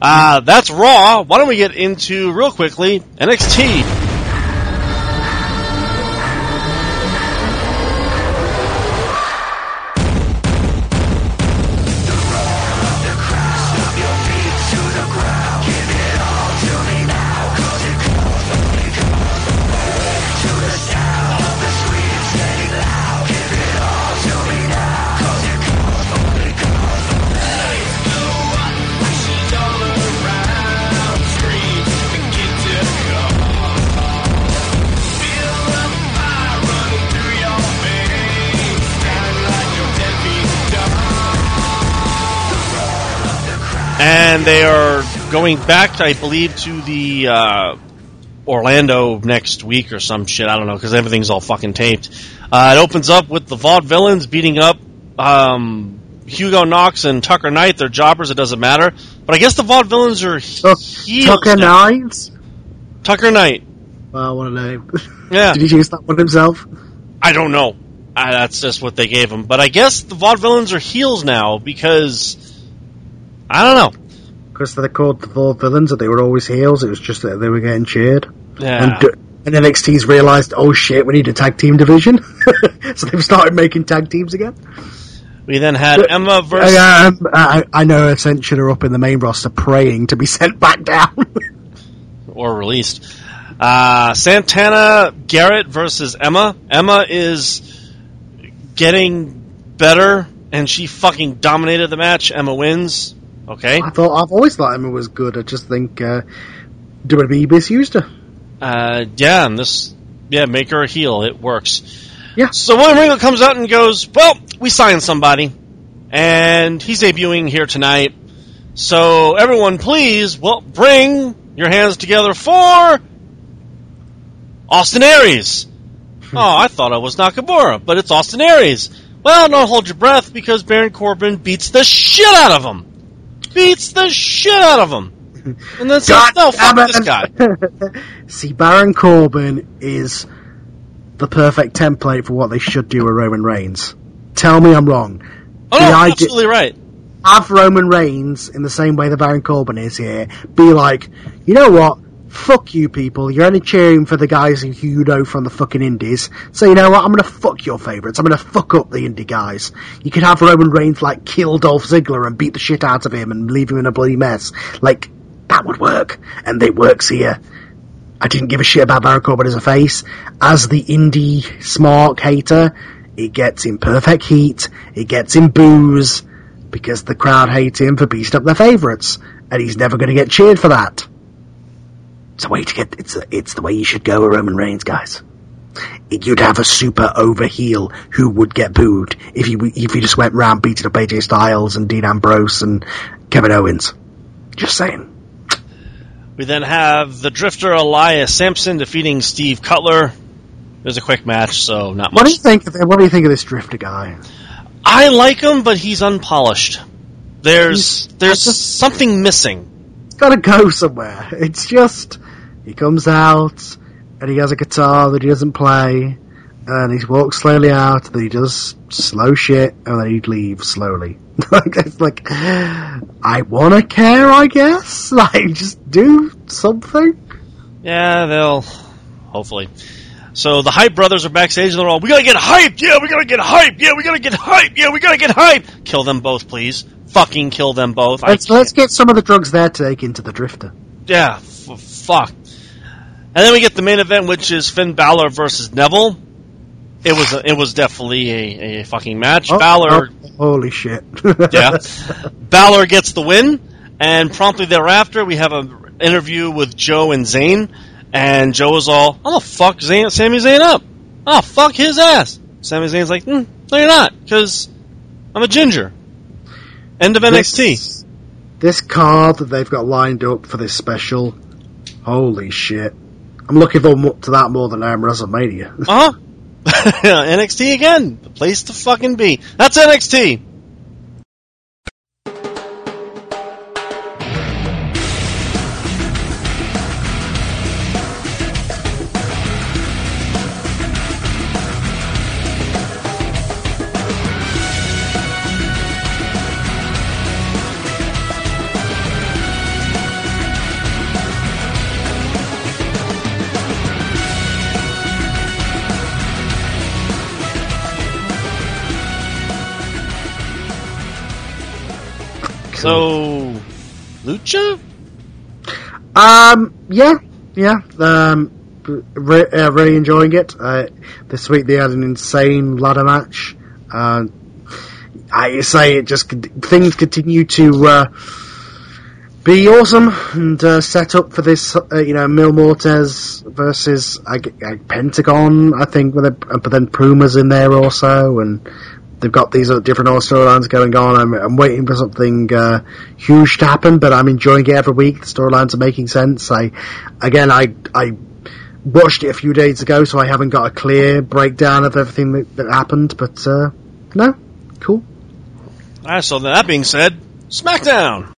Uh, that's Raw. Why don't we get into, real quickly, N X T. And they are going back, I believe, to the uh, Orlando next week or some shit. I don't know, because everything's all fucking taped. Uh, it opens up with the Vaudevillains beating up um, Hugo Knox and Tucker Knight. They're jobbers, it doesn't matter. But I guess the Vaudevillains are heels. Tucker Knight? Tucker Knight. Wow, what a name. Yeah. Did he choose that one himself? I don't know. Uh, that's just what they gave him. But I guess the Vaudevillains are heels now, because... I don't know. Because they're called the Four Villains, and they were always heels. It was just that they were getting cheered. Yeah. And, and N X T's realised, oh shit, we need a tag team division. So they've started making tag teams again. We then had but, Emma versus... I, um, I, I know Ascension are up in the main roster praying to be sent back down. Or released. Uh, Santana Garrett versus Emma. Emma is getting better, and she fucking dominated the match. Emma wins. Okay. I thought, I've always thought Emma was good. I just think uh, W W E misused her. Uh, yeah, and this, yeah, make her a heel. It works. Yeah. So William Regal comes out and goes, well, we signed somebody, and he's debuting here tonight. So everyone, please, well, bring your hands together for Austin Aries. Oh, I thought it was Nakamura, but it's Austin Aries. Well, don't hold your breath, because Baron Corbin beats the shit out of him. Beats the shit out of him. And then says, no, fuck this guy. See, Baron Corbin is the perfect template for what they should do with Roman Reigns. Tell me I'm wrong. Oh, no, idea- absolutely right. Have Roman Reigns, in the same way that Baron Corbin is here, be like, you know what? Fuck you people, you're only cheering for the guys who you know from the fucking indies, so you know what, I'm gonna fuck your favourites, I'm gonna fuck up the indie guys. You could have Roman Reigns, like, kill Dolph Ziggler and beat the shit out of him and leave him in a bloody mess. Like, that would work, and it works here. I didn't give a shit about Baron Corbin as a face. As the indie smart hater, it gets him perfect heat, it gets him boos, because the crowd hate him for beating up their favourites, and he's never gonna get cheered for that. It's a way to get. It's a, it's the way you should go with Roman Reigns, guys. You'd have a super over heel who would get booed if you if you just went round beating up A J Styles and Dean Ambrose and Kevin Owens. Just saying. We then have the Drifter Elias Sampson defeating Steve Cutler. It was a quick match, so not much. What do you think? What do you think of this Drifter guy? I like him, but he's unpolished. There's he's, there's just, something missing. He's got to go somewhere. It's just. He comes out, and he has a guitar that he doesn't play, and he walks slowly out, and he does slow shit, and then he leaves slowly. It's like, I want to care, I guess? Like, just do something? Yeah, they'll... Hopefully. So the Hype Brothers are backstage, and they're all, we gotta get hyped! Yeah, we gotta get hyped! Yeah, we gotta get hyped! Yeah, we gotta get hyped! Kill them both, please. Fucking kill them both. Let's, let's get some of the drugs they're taking to the Drifter. Yeah, f- fuck. And then we get the main event, which is Finn Balor versus Neville. It was a, it was definitely a, a fucking match. Oh, Balor, oh, holy shit! Yeah, Balor gets the win, and promptly thereafter we have an interview with Joe and Zayn, and Joe is all, "I'm gonna fuck Zayn, Sami Zayn up. I'll fuck his ass." Sami Zayn's like, mm, "No, you're not, because I'm a ginger." End of N X T. This, this card that they've got lined up for this special, holy shit! I'm looking forward to that more than I am WrestleMania. Uh huh. N X T again, the place to fucking be. That's N X T. So, Lucha? Um, yeah, yeah. Um, re- uh, really enjoying it. Uh, this week they had an insane ladder match. Uh, I say it just things continue to uh, be awesome and uh, set up for this. Uh, you know, Mil Mortes versus uh, uh, Pentagon. I think, with a, but then Puma's in there also, and. They've got these different storylines going on. I'm, I'm waiting for something uh, huge to happen, but I'm enjoying it every week. The storylines are making sense. I, again, I I watched it a few days ago, so I haven't got a clear breakdown of everything that, that happened. But uh, no, cool. All right. So that being said, SmackDown.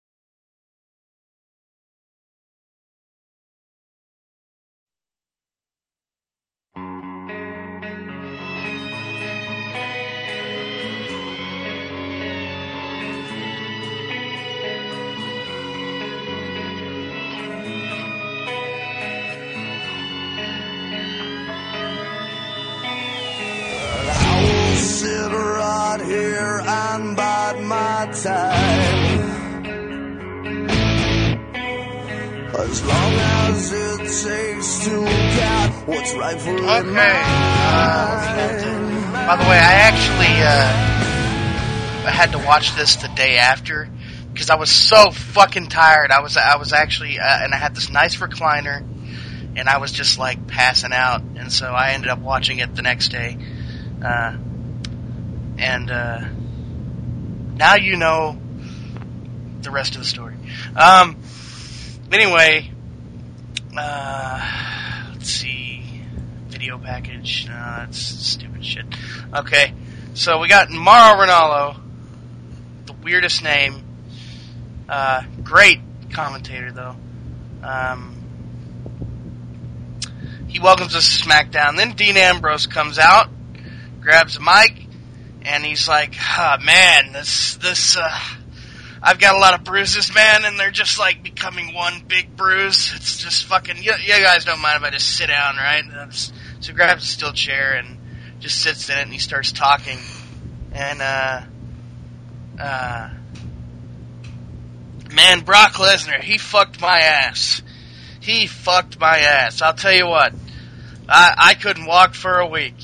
time. As long as it takes to get what's right for okay. mine. Uh, by the way, I actually uh, I had to watch this the day after because I was so fucking tired. I was I was actually uh, and I had this nice recliner. And I was just, like, passing out. And so I ended up watching it the next day. Uh, and uh, now you know the rest of the story. Um, anyway, uh, let's see. Video package. Uh, that's stupid shit. Okay. So we got Mauro Ranallo. The weirdest name. Uh, great commentator, though. Um... He welcomes us to SmackDown. Then Dean Ambrose comes out, grabs a mic, and he's like, oh, man, this, this, uh, I've got a lot of bruises, man, and they're just, like, becoming one big bruise. It's just fucking, you, you guys don't mind if I just sit down, right? So he grabs a steel chair and just sits in it, and he starts talking. And, uh, uh, man, Brock Lesnar, he fucked my ass. He fucked my ass. I'll tell you what. I, I couldn't walk for a week.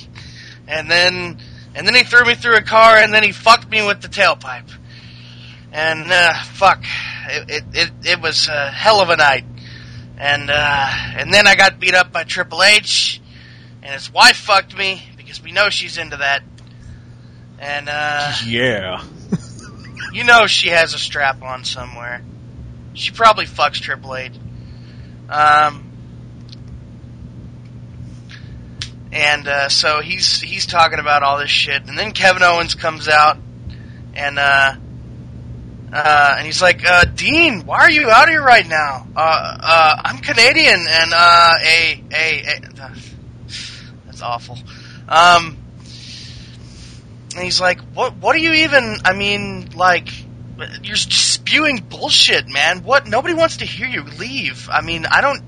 And then and then he threw me through a car, and then he fucked me with the tailpipe. And, uh, fuck. It it, it, it was a hell of a night. And, uh, and then I got beat up by Triple H, and his wife fucked me, because we know she's into that. And, uh... yeah. You know she has a strap on somewhere. She probably fucks Triple H. Um, and, uh, so he's, he's talking about all this shit, and then Kevin Owens comes out, and, uh, uh, and he's like, uh, Dean, why are you out here right now? Uh, uh, I'm Canadian, and, uh, a, a, a uh, that's awful. Um, and he's like, what, what are you even, I mean, like... You're spewing bullshit, man. What? Nobody wants to hear you. Leave. I mean, I don't...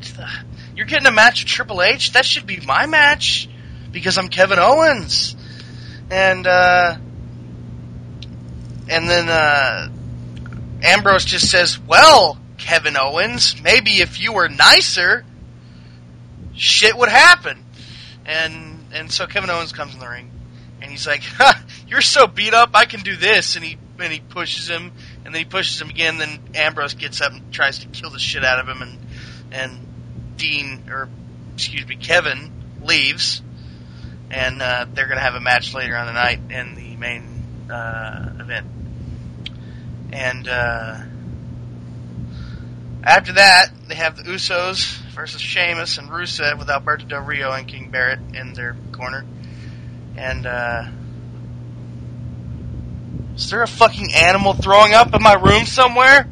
You're getting a match with Triple H? That should be my match, because I'm Kevin Owens. And, uh... And then, uh... Ambrose just says, well, Kevin Owens, maybe if you were nicer, shit would happen. And, and so Kevin Owens comes in the ring, and he's like, ha, you're so beat up, I can do this. And he and he pushes him, and then he pushes him again, then Ambrose gets up and tries to kill the shit out of him, and and Dean, or excuse me, Kevin, leaves, and uh, they're going to have a match later on the night in the main uh, event. And uh, after that, they have the Usos versus Sheamus and Rusev with Alberto Del Rio and King Barrett in their corner. And, uh... is there a fucking animal throwing up in my room somewhere?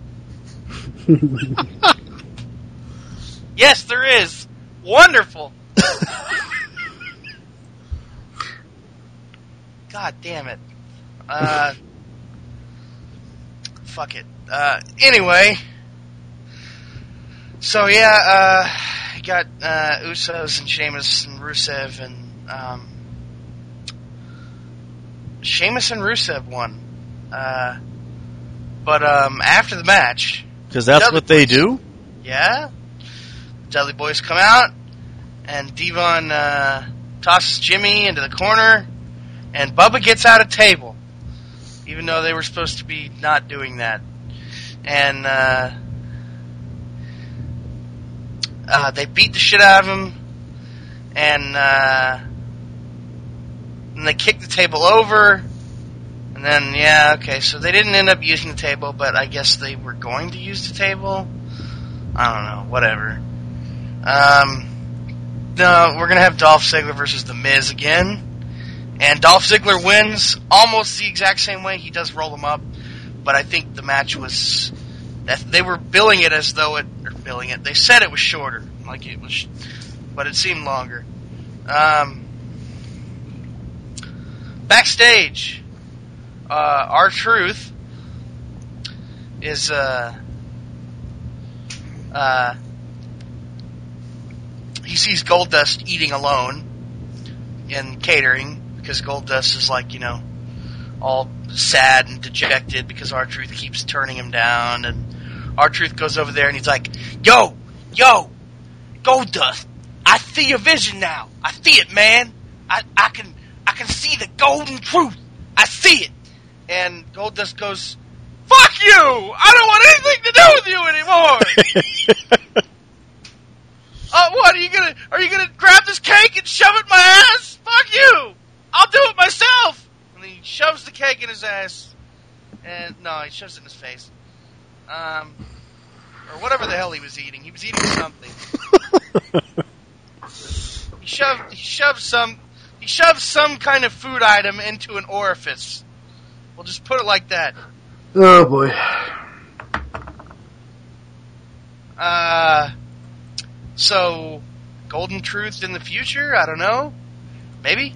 Yes, there is. Wonderful. God damn it. Uh, fuck it. Uh, anyway. So, yeah, uh, you got, uh, Usos and Sheamus and Rusev and, um, Sheamus and Rusev won. Uh, but um, after the match... Because that's what they do? Yeah. The Dudley Boys come out, and Devon uh, tosses Jimmy into the corner, and Bubba gets out of table, even though they were supposed to be not doing that. And uh, uh, they beat the shit out of him, and... Uh, and they kicked the table over, and then, yeah, okay, so they didn't end up using the table, but I guess they were going to use the table? I don't know, whatever. Um, no, we're going to have Dolph Ziggler versus The Miz again, and Dolph Ziggler wins almost the exact same way. He does roll him up, but I think the match was, that they were billing it as though it, or billing it, they said it was shorter, like it was, but it seemed longer. Um... Backstage, uh, R-Truth is, uh, uh, he sees Goldust eating alone in catering, because Goldust is like, you know, all sad and dejected because R-Truth keeps turning him down, and R-Truth goes over there and he's like, yo, yo, Goldust, I see your vision now. I see it, man. I, I can I can see the golden truth. I see it. And Goldust goes, fuck you! I don't want anything to do with you anymore! uh, what, are you gonna, are you gonna grab this cake and shove it in my ass? Fuck you! I'll do it myself! And he shoves the cake in his ass. And, no, he shoves it in his face. Um, or whatever the hell he was eating. He was eating something. he shoved, he shoved some, he shoved some kind of food item into an orifice. We'll just put it like that. Oh boy. Uh, so, Golden Truth in the future? I don't know. Maybe.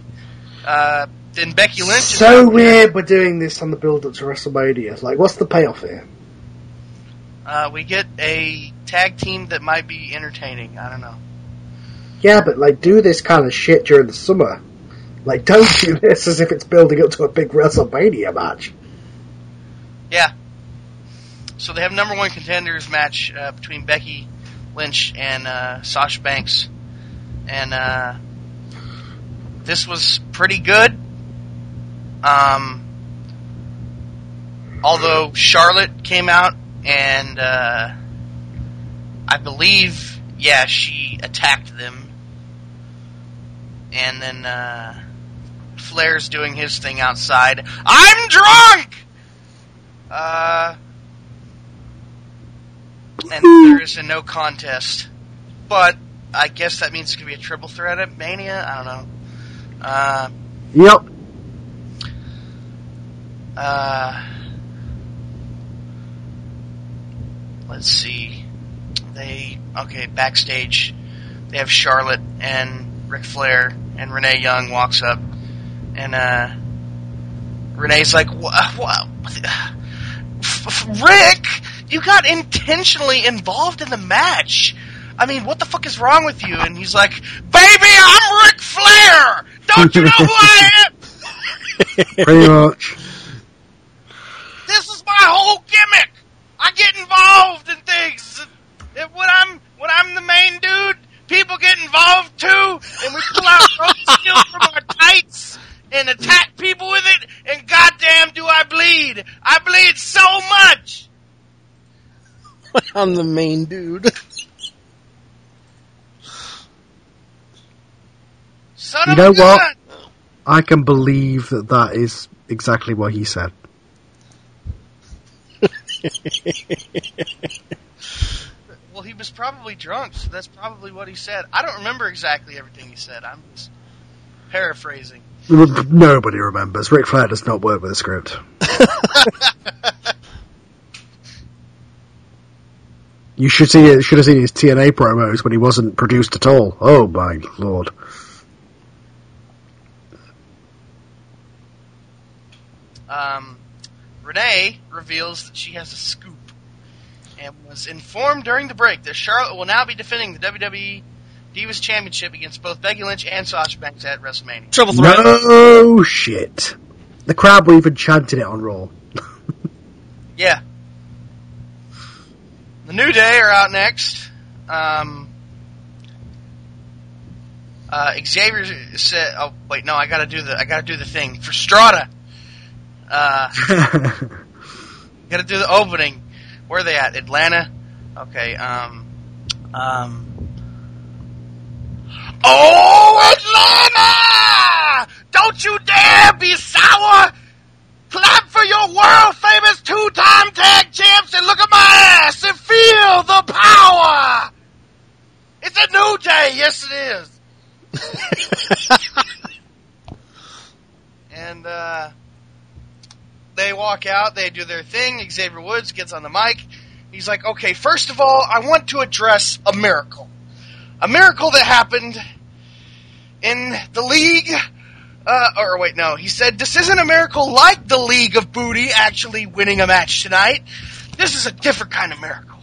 Uh, then Becky Lynch. So weird we're doing this on the build up to WrestleMania. Like, what's the payoff here? Uh, we get a tag team that might be entertaining. I don't know. Yeah, but like, do this kind of shit during the summer. Like, don't do this as if it's building up to a big WrestleMania match. Yeah. So they have number one contenders match uh, between Becky Lynch and uh, Sasha Banks. And uh, this was pretty good. Um, although Charlotte came out and uh, I believe, yeah, she attacked them. And then uh, Flair's doing his thing outside. I'm drunk! Uh, and there is a no contest. But I guess that means it's going to be a triple threat at Mania? I don't know. Uh, yep. Uh, let's see. They, okay, backstage, they have Charlotte and Ric Flair, and Renee Young walks up, and uh, Renee's like, what? what? Rick, you got intentionally involved in the match. I mean, what the fuck is wrong with you? And he's like, baby, I'm Ric Flair! Don't you know who I am? Pretty much. This is my whole gimmick! I get involved in things. When I'm, when I'm the main dude, people get involved too, and we pull out rope steel from our tights and attack people with it, and goddamn do I bleed. I bleed so much. I'm the main dude. Son you of know a what? Gun. I can believe that that is exactly what he said. Well, he was probably drunk, so that's probably what he said. I don't remember exactly everything he said. I'm just paraphrasing. Nobody remembers. Ric Flair does not work with a script. You should see. You should have seen his T N A promos when he wasn't produced at all. Oh my lord! Um, Renee reveals that she has a scoop and was informed during the break that Charlotte will now be defending the W W E Divas Championship against both Becky Lynch and Sasha Banks at WrestleMania. Trouble threat. Oh, shit. The crowd were even chanting it on Raw. Yeah. The New Day are out next. Um, uh, Xavier said, oh, wait, no, I gotta do the, I gotta do the thing. For Strata. Uh, gotta do the opening. Where are they at? Atlanta? Okay, um, um, oh, Atlanta! Don't you dare be sour! Clap for your world-famous two-time tag champs and look at my ass and feel the power! It's a new day! Yes, it is! And, uh, they walk out, they do their thing, Xavier Woods gets on the mic. He's like, okay, first of all, I want to address a miracle. A miracle that happened in the league, uh, or wait, no, he said, this isn't a miracle like the League of Booty actually winning a match tonight. This is a different kind of miracle.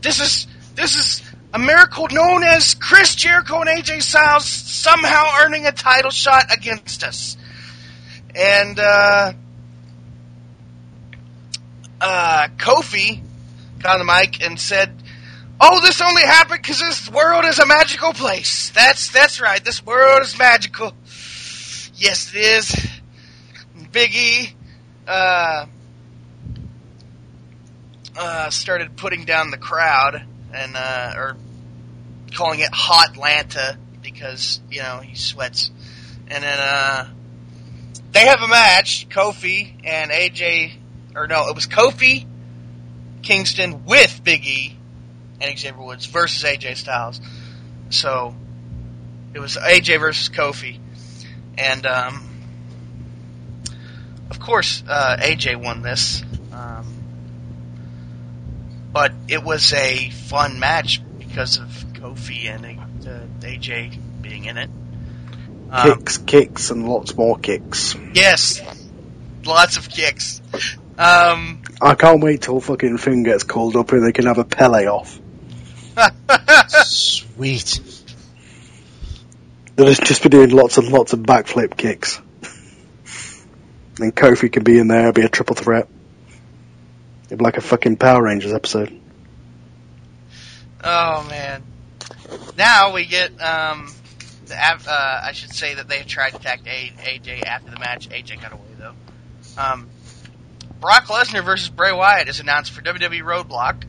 This is, this is a miracle known as Chris Jericho and A J Styles somehow earning a title shot against us. And, uh, uh, Kofi got on the mic and said, "Oh, this only happened because this world is a magical place. That's that's right. This world is magical. Yes, it is." Big E uh, uh, started putting down the crowd and uh, or calling it Hotlanta because, you know, he sweats. And then uh, they have a match, Kofi and A J, or no, it was Kofi Kingston with Big E and Xavier Woods versus A J Styles. So it was A J versus Kofi. And, um, of course, uh, A J won this. Um, but it was a fun match because of Kofi and uh, A J being in it. Um, kicks, kicks, and lots more kicks. Yes, lots of kicks. Um, I can't wait till fucking Finn gets called up and they can have a Pele off. Sweet. They'll just be doing lots and lots of backflip kicks. And Kofi could be in there, it'd be a triple threat. It'd be like a fucking Power Rangers episode. Oh, man. Now we get, um, the, uh, I should say that they tried to attack A J after the match. A J got away, though. Um, Brock Lesnar versus Bray Wyatt is announced for W W E Roadblock.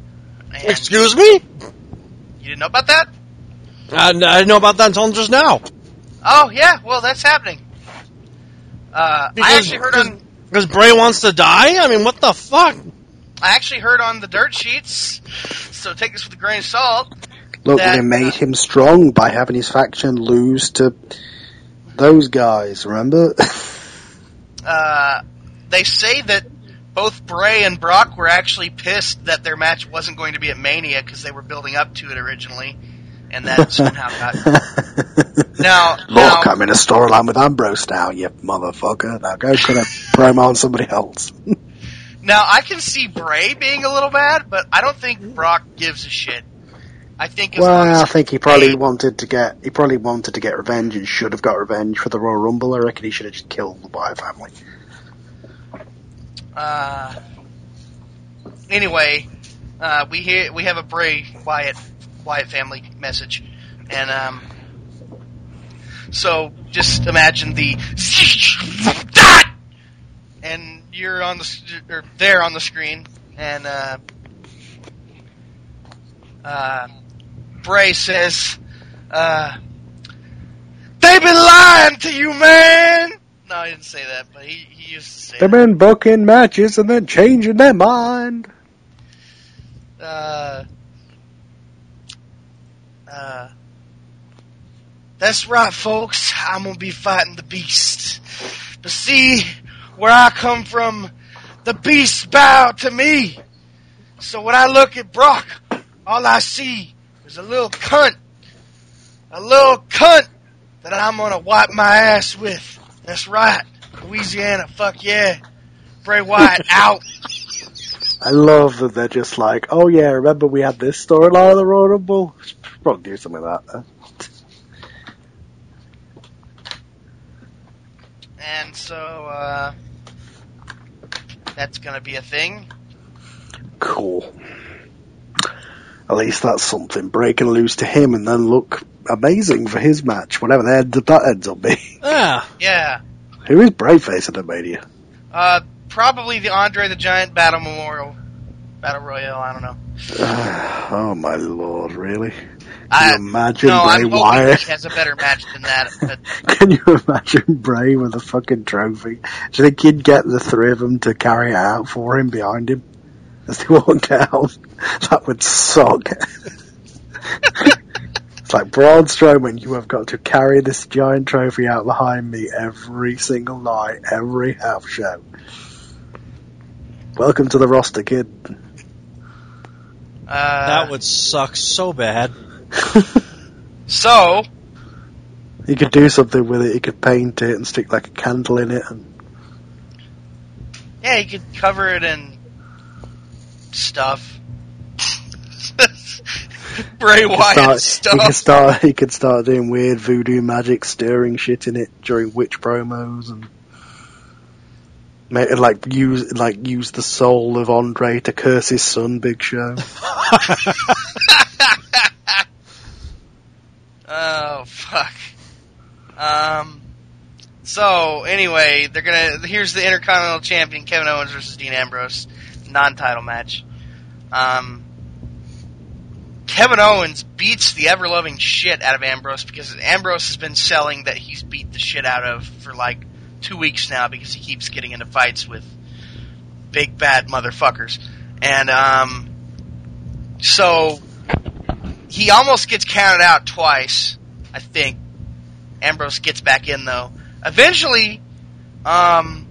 And excuse me? You didn't know about that? I didn't know about that until just now. Oh, yeah, well, that's happening. Uh, because, I actually heard on... Because Bray wants to die? I mean, what the fuck? I actually heard on the dirt sheets, so take this with a grain of salt. Look, that, they made uh, him strong by having his faction lose to those guys, remember? uh, they say that both Bray and Brock were actually pissed that their match wasn't going to be at Mania because they were building up to it originally. And that somehow got... now, Look, now, I'm in a storyline with Ambrose now, you motherfucker. Now go put a promo on somebody else. Now, I can see Bray being a little mad, but I don't think Brock gives a shit. I think... As well, as I think he probably, wanted to get, he probably wanted to get revenge and should have got revenge for the Royal Rumble. I reckon he should have just killed the Wyatt family. Uh, anyway, uh, we, hear, we have a Bray Wyatt... Wyatt family message, and um, so just imagine the dot, and you're on the or there on the screen, and uh, uh, Bray says, uh, "They've been lying to you, man." No, he didn't say that, but he, he used to say. They've been booking matches and then changing their mind. Uh. Uh, that's right, folks. I'm going to be fighting the beast. But see, where I come from, the beast bowed to me. So when I look at Brock, all I see is a little cunt. A little cunt that I'm going to wipe my ass with. That's right. Louisiana, fuck yeah. Bray Wyatt out. I love that they're just like, oh yeah, remember we had this storyline of the Royal Rumble? Probably do something like that. And so, uh, that's gonna be a thing. Cool. At least that's something. Bray can lose to him and then look amazing for his match, whatever the end of that ends up being. Yeah. Yeah. Who is Bray facing at Mania? Uh, probably the Andre the Giant Battle Memorial. Battle Royale, I don't know. Uh, oh my lord, really? Can you imagine I, no, Bray I'm Wyatt has a better match than that. But... Can you imagine Bray with a fucking trophy? Do you think he'd get the three of them to carry it out for him behind him as they walk out? That would suck. It's like Braun Strowman, you have got to carry this giant trophy out behind me every single night, every half show. Welcome to the roster, kid. Uh, that would suck so bad. So he could do something with it. He could paint it and stick like a candle in it, and yeah, he could cover it in stuff. Bray Wyatt stuff. He could start. He could start doing weird voodoo magic, stirring shit in it during witch promos and Like use like use the soul of Andre to curse his son, Big Show. Oh fuck. Um. So anyway, they're gonna. Here's the Intercontinental Champion Kevin Owens versus Dean Ambrose, non-title match. Um. Kevin Owens beats the ever-loving shit out of Ambrose because Ambrose has been selling that he's beat the shit out of for like two weeks now because he keeps getting into fights with big bad motherfuckers. And um, so he almost gets counted out twice, I think. Ambrose gets back in, though. Eventually, um,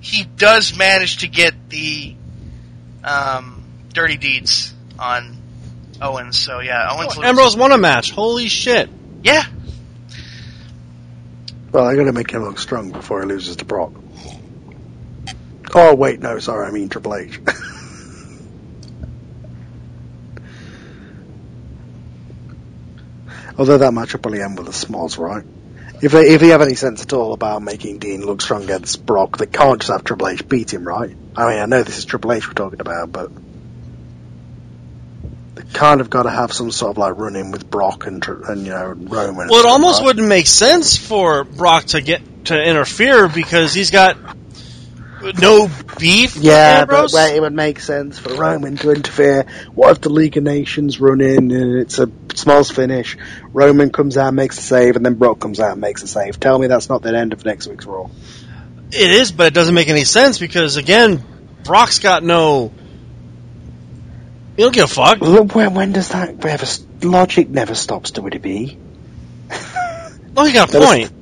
he does manage to get the um, dirty deeds on Owens. So, yeah, Owens oh, Ambrose won a match. Holy shit. Yeah. Well, they're going to make him look strong before he loses to Brock. Oh, wait, no, sorry, I mean Triple H. Although that match will probably end with a smoz, right? If they, if they have any sense at all about making Dean look strong against Brock, they can't just have Triple H beat him, right? I mean, I know this is Triple H we're talking about, but they kind of got to have some sort of like run in with Brock and, and you know, Roman. Well, it almost right? wouldn't make sense for Brock to get to interfere because he's got no beef. Yeah, but well, it would make sense for Roman to interfere. What if the League of Nations run in and it's a smalls finish? Roman comes out, makes a save, and then Brock comes out and makes a save. Tell me that's not the end of next week's Raw. It is, but it doesn't make any sense because again, Brock's got no. You don't give a fuck. Look, when, when does that ever, logic never stops to it be? Oh, you got a point.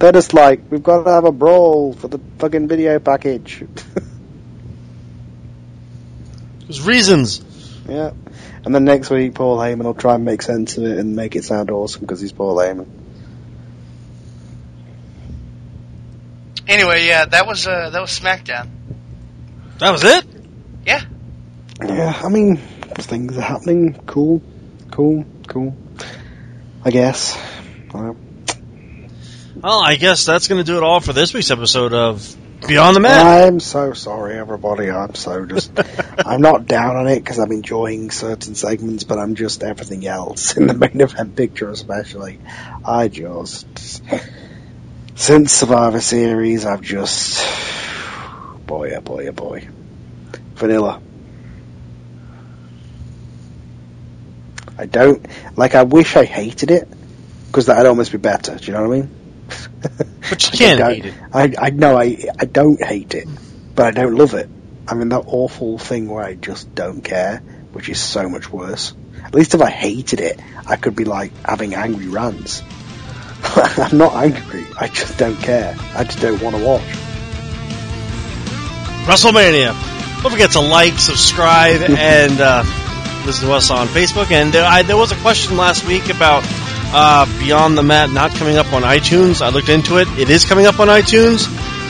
They're just like, we've got to have a brawl for the fucking video package. There's reasons. Yeah. And then next week, Paul Heyman will try and make sense of it and make it sound awesome because he's Paul Heyman. Anyway, yeah, that was uh, that was SmackDown. That was it? Yeah. Yeah, I mean, things are happening. Cool, cool, cool. I guess. Well, I guess that's going to do it all for this week's episode of Beyond the Mat. I'm so sorry, everybody. I'm so just... I'm not down on it because I'm enjoying certain segments, but I'm just everything else in the main event picture especially. I just... Since Survivor Series, I've just... Boy, oh boy, oh boy. Vanilla. I don't, like, I wish I hated it, because that'd almost be better, do you know what I mean? But you can't hate it. I, I no, I, I don't hate it, but I don't love it. I mean, that awful thing where I just don't care, which is so much worse. At least if I hated it, I could be, like, having angry rants. I'm not angry, I just don't care. I just don't want to watch. WrestleMania. Don't forget to like, subscribe, and, uh... listen to us on Facebook, and there, I, there was a question last week about uh, Beyond the Mat not coming up on iTunes. I looked into it. It is coming up on iTunes,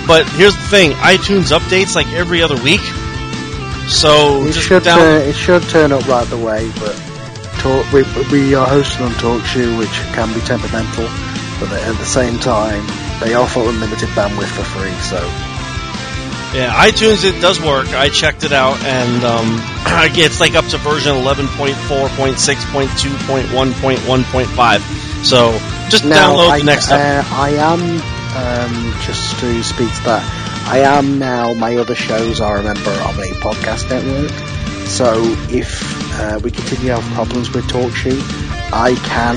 but here's the thing. iTunes updates like every other week, so it just should down- turn, it should turn up right the way, but talk, we, we are hosted on TalkShoe, which can be temperamental, but at the same time, they offer unlimited bandwidth for free, so... Yeah, iTunes, it does work. I checked it out, and um, it's like up to version eleven point four point six point two point one point one point five. So just now, download I, the next uh, up. I am, um, just to speak to that, I am now, my other shows are a member of a podcast network. So if uh, we continue to have problems with TalkShoe, I can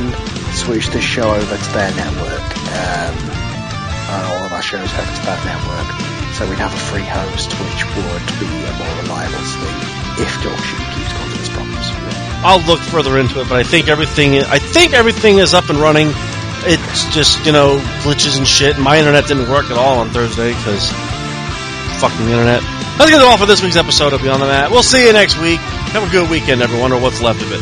switch the show over to their network. Um, and all of our shows have to that network. So we'd have a free host, which would be a more reliable thing if TalkShoe keeps causing its problems. I'll look further into it, but I think everything I think everything is up and running. It's just, you know, glitches and shit. My internet didn't work at all on Thursday because fucking internet. That's gonna do all for this week's episode of Beyond the Mat. We'll see you next week. Have a good weekend, everyone, or what's left of it.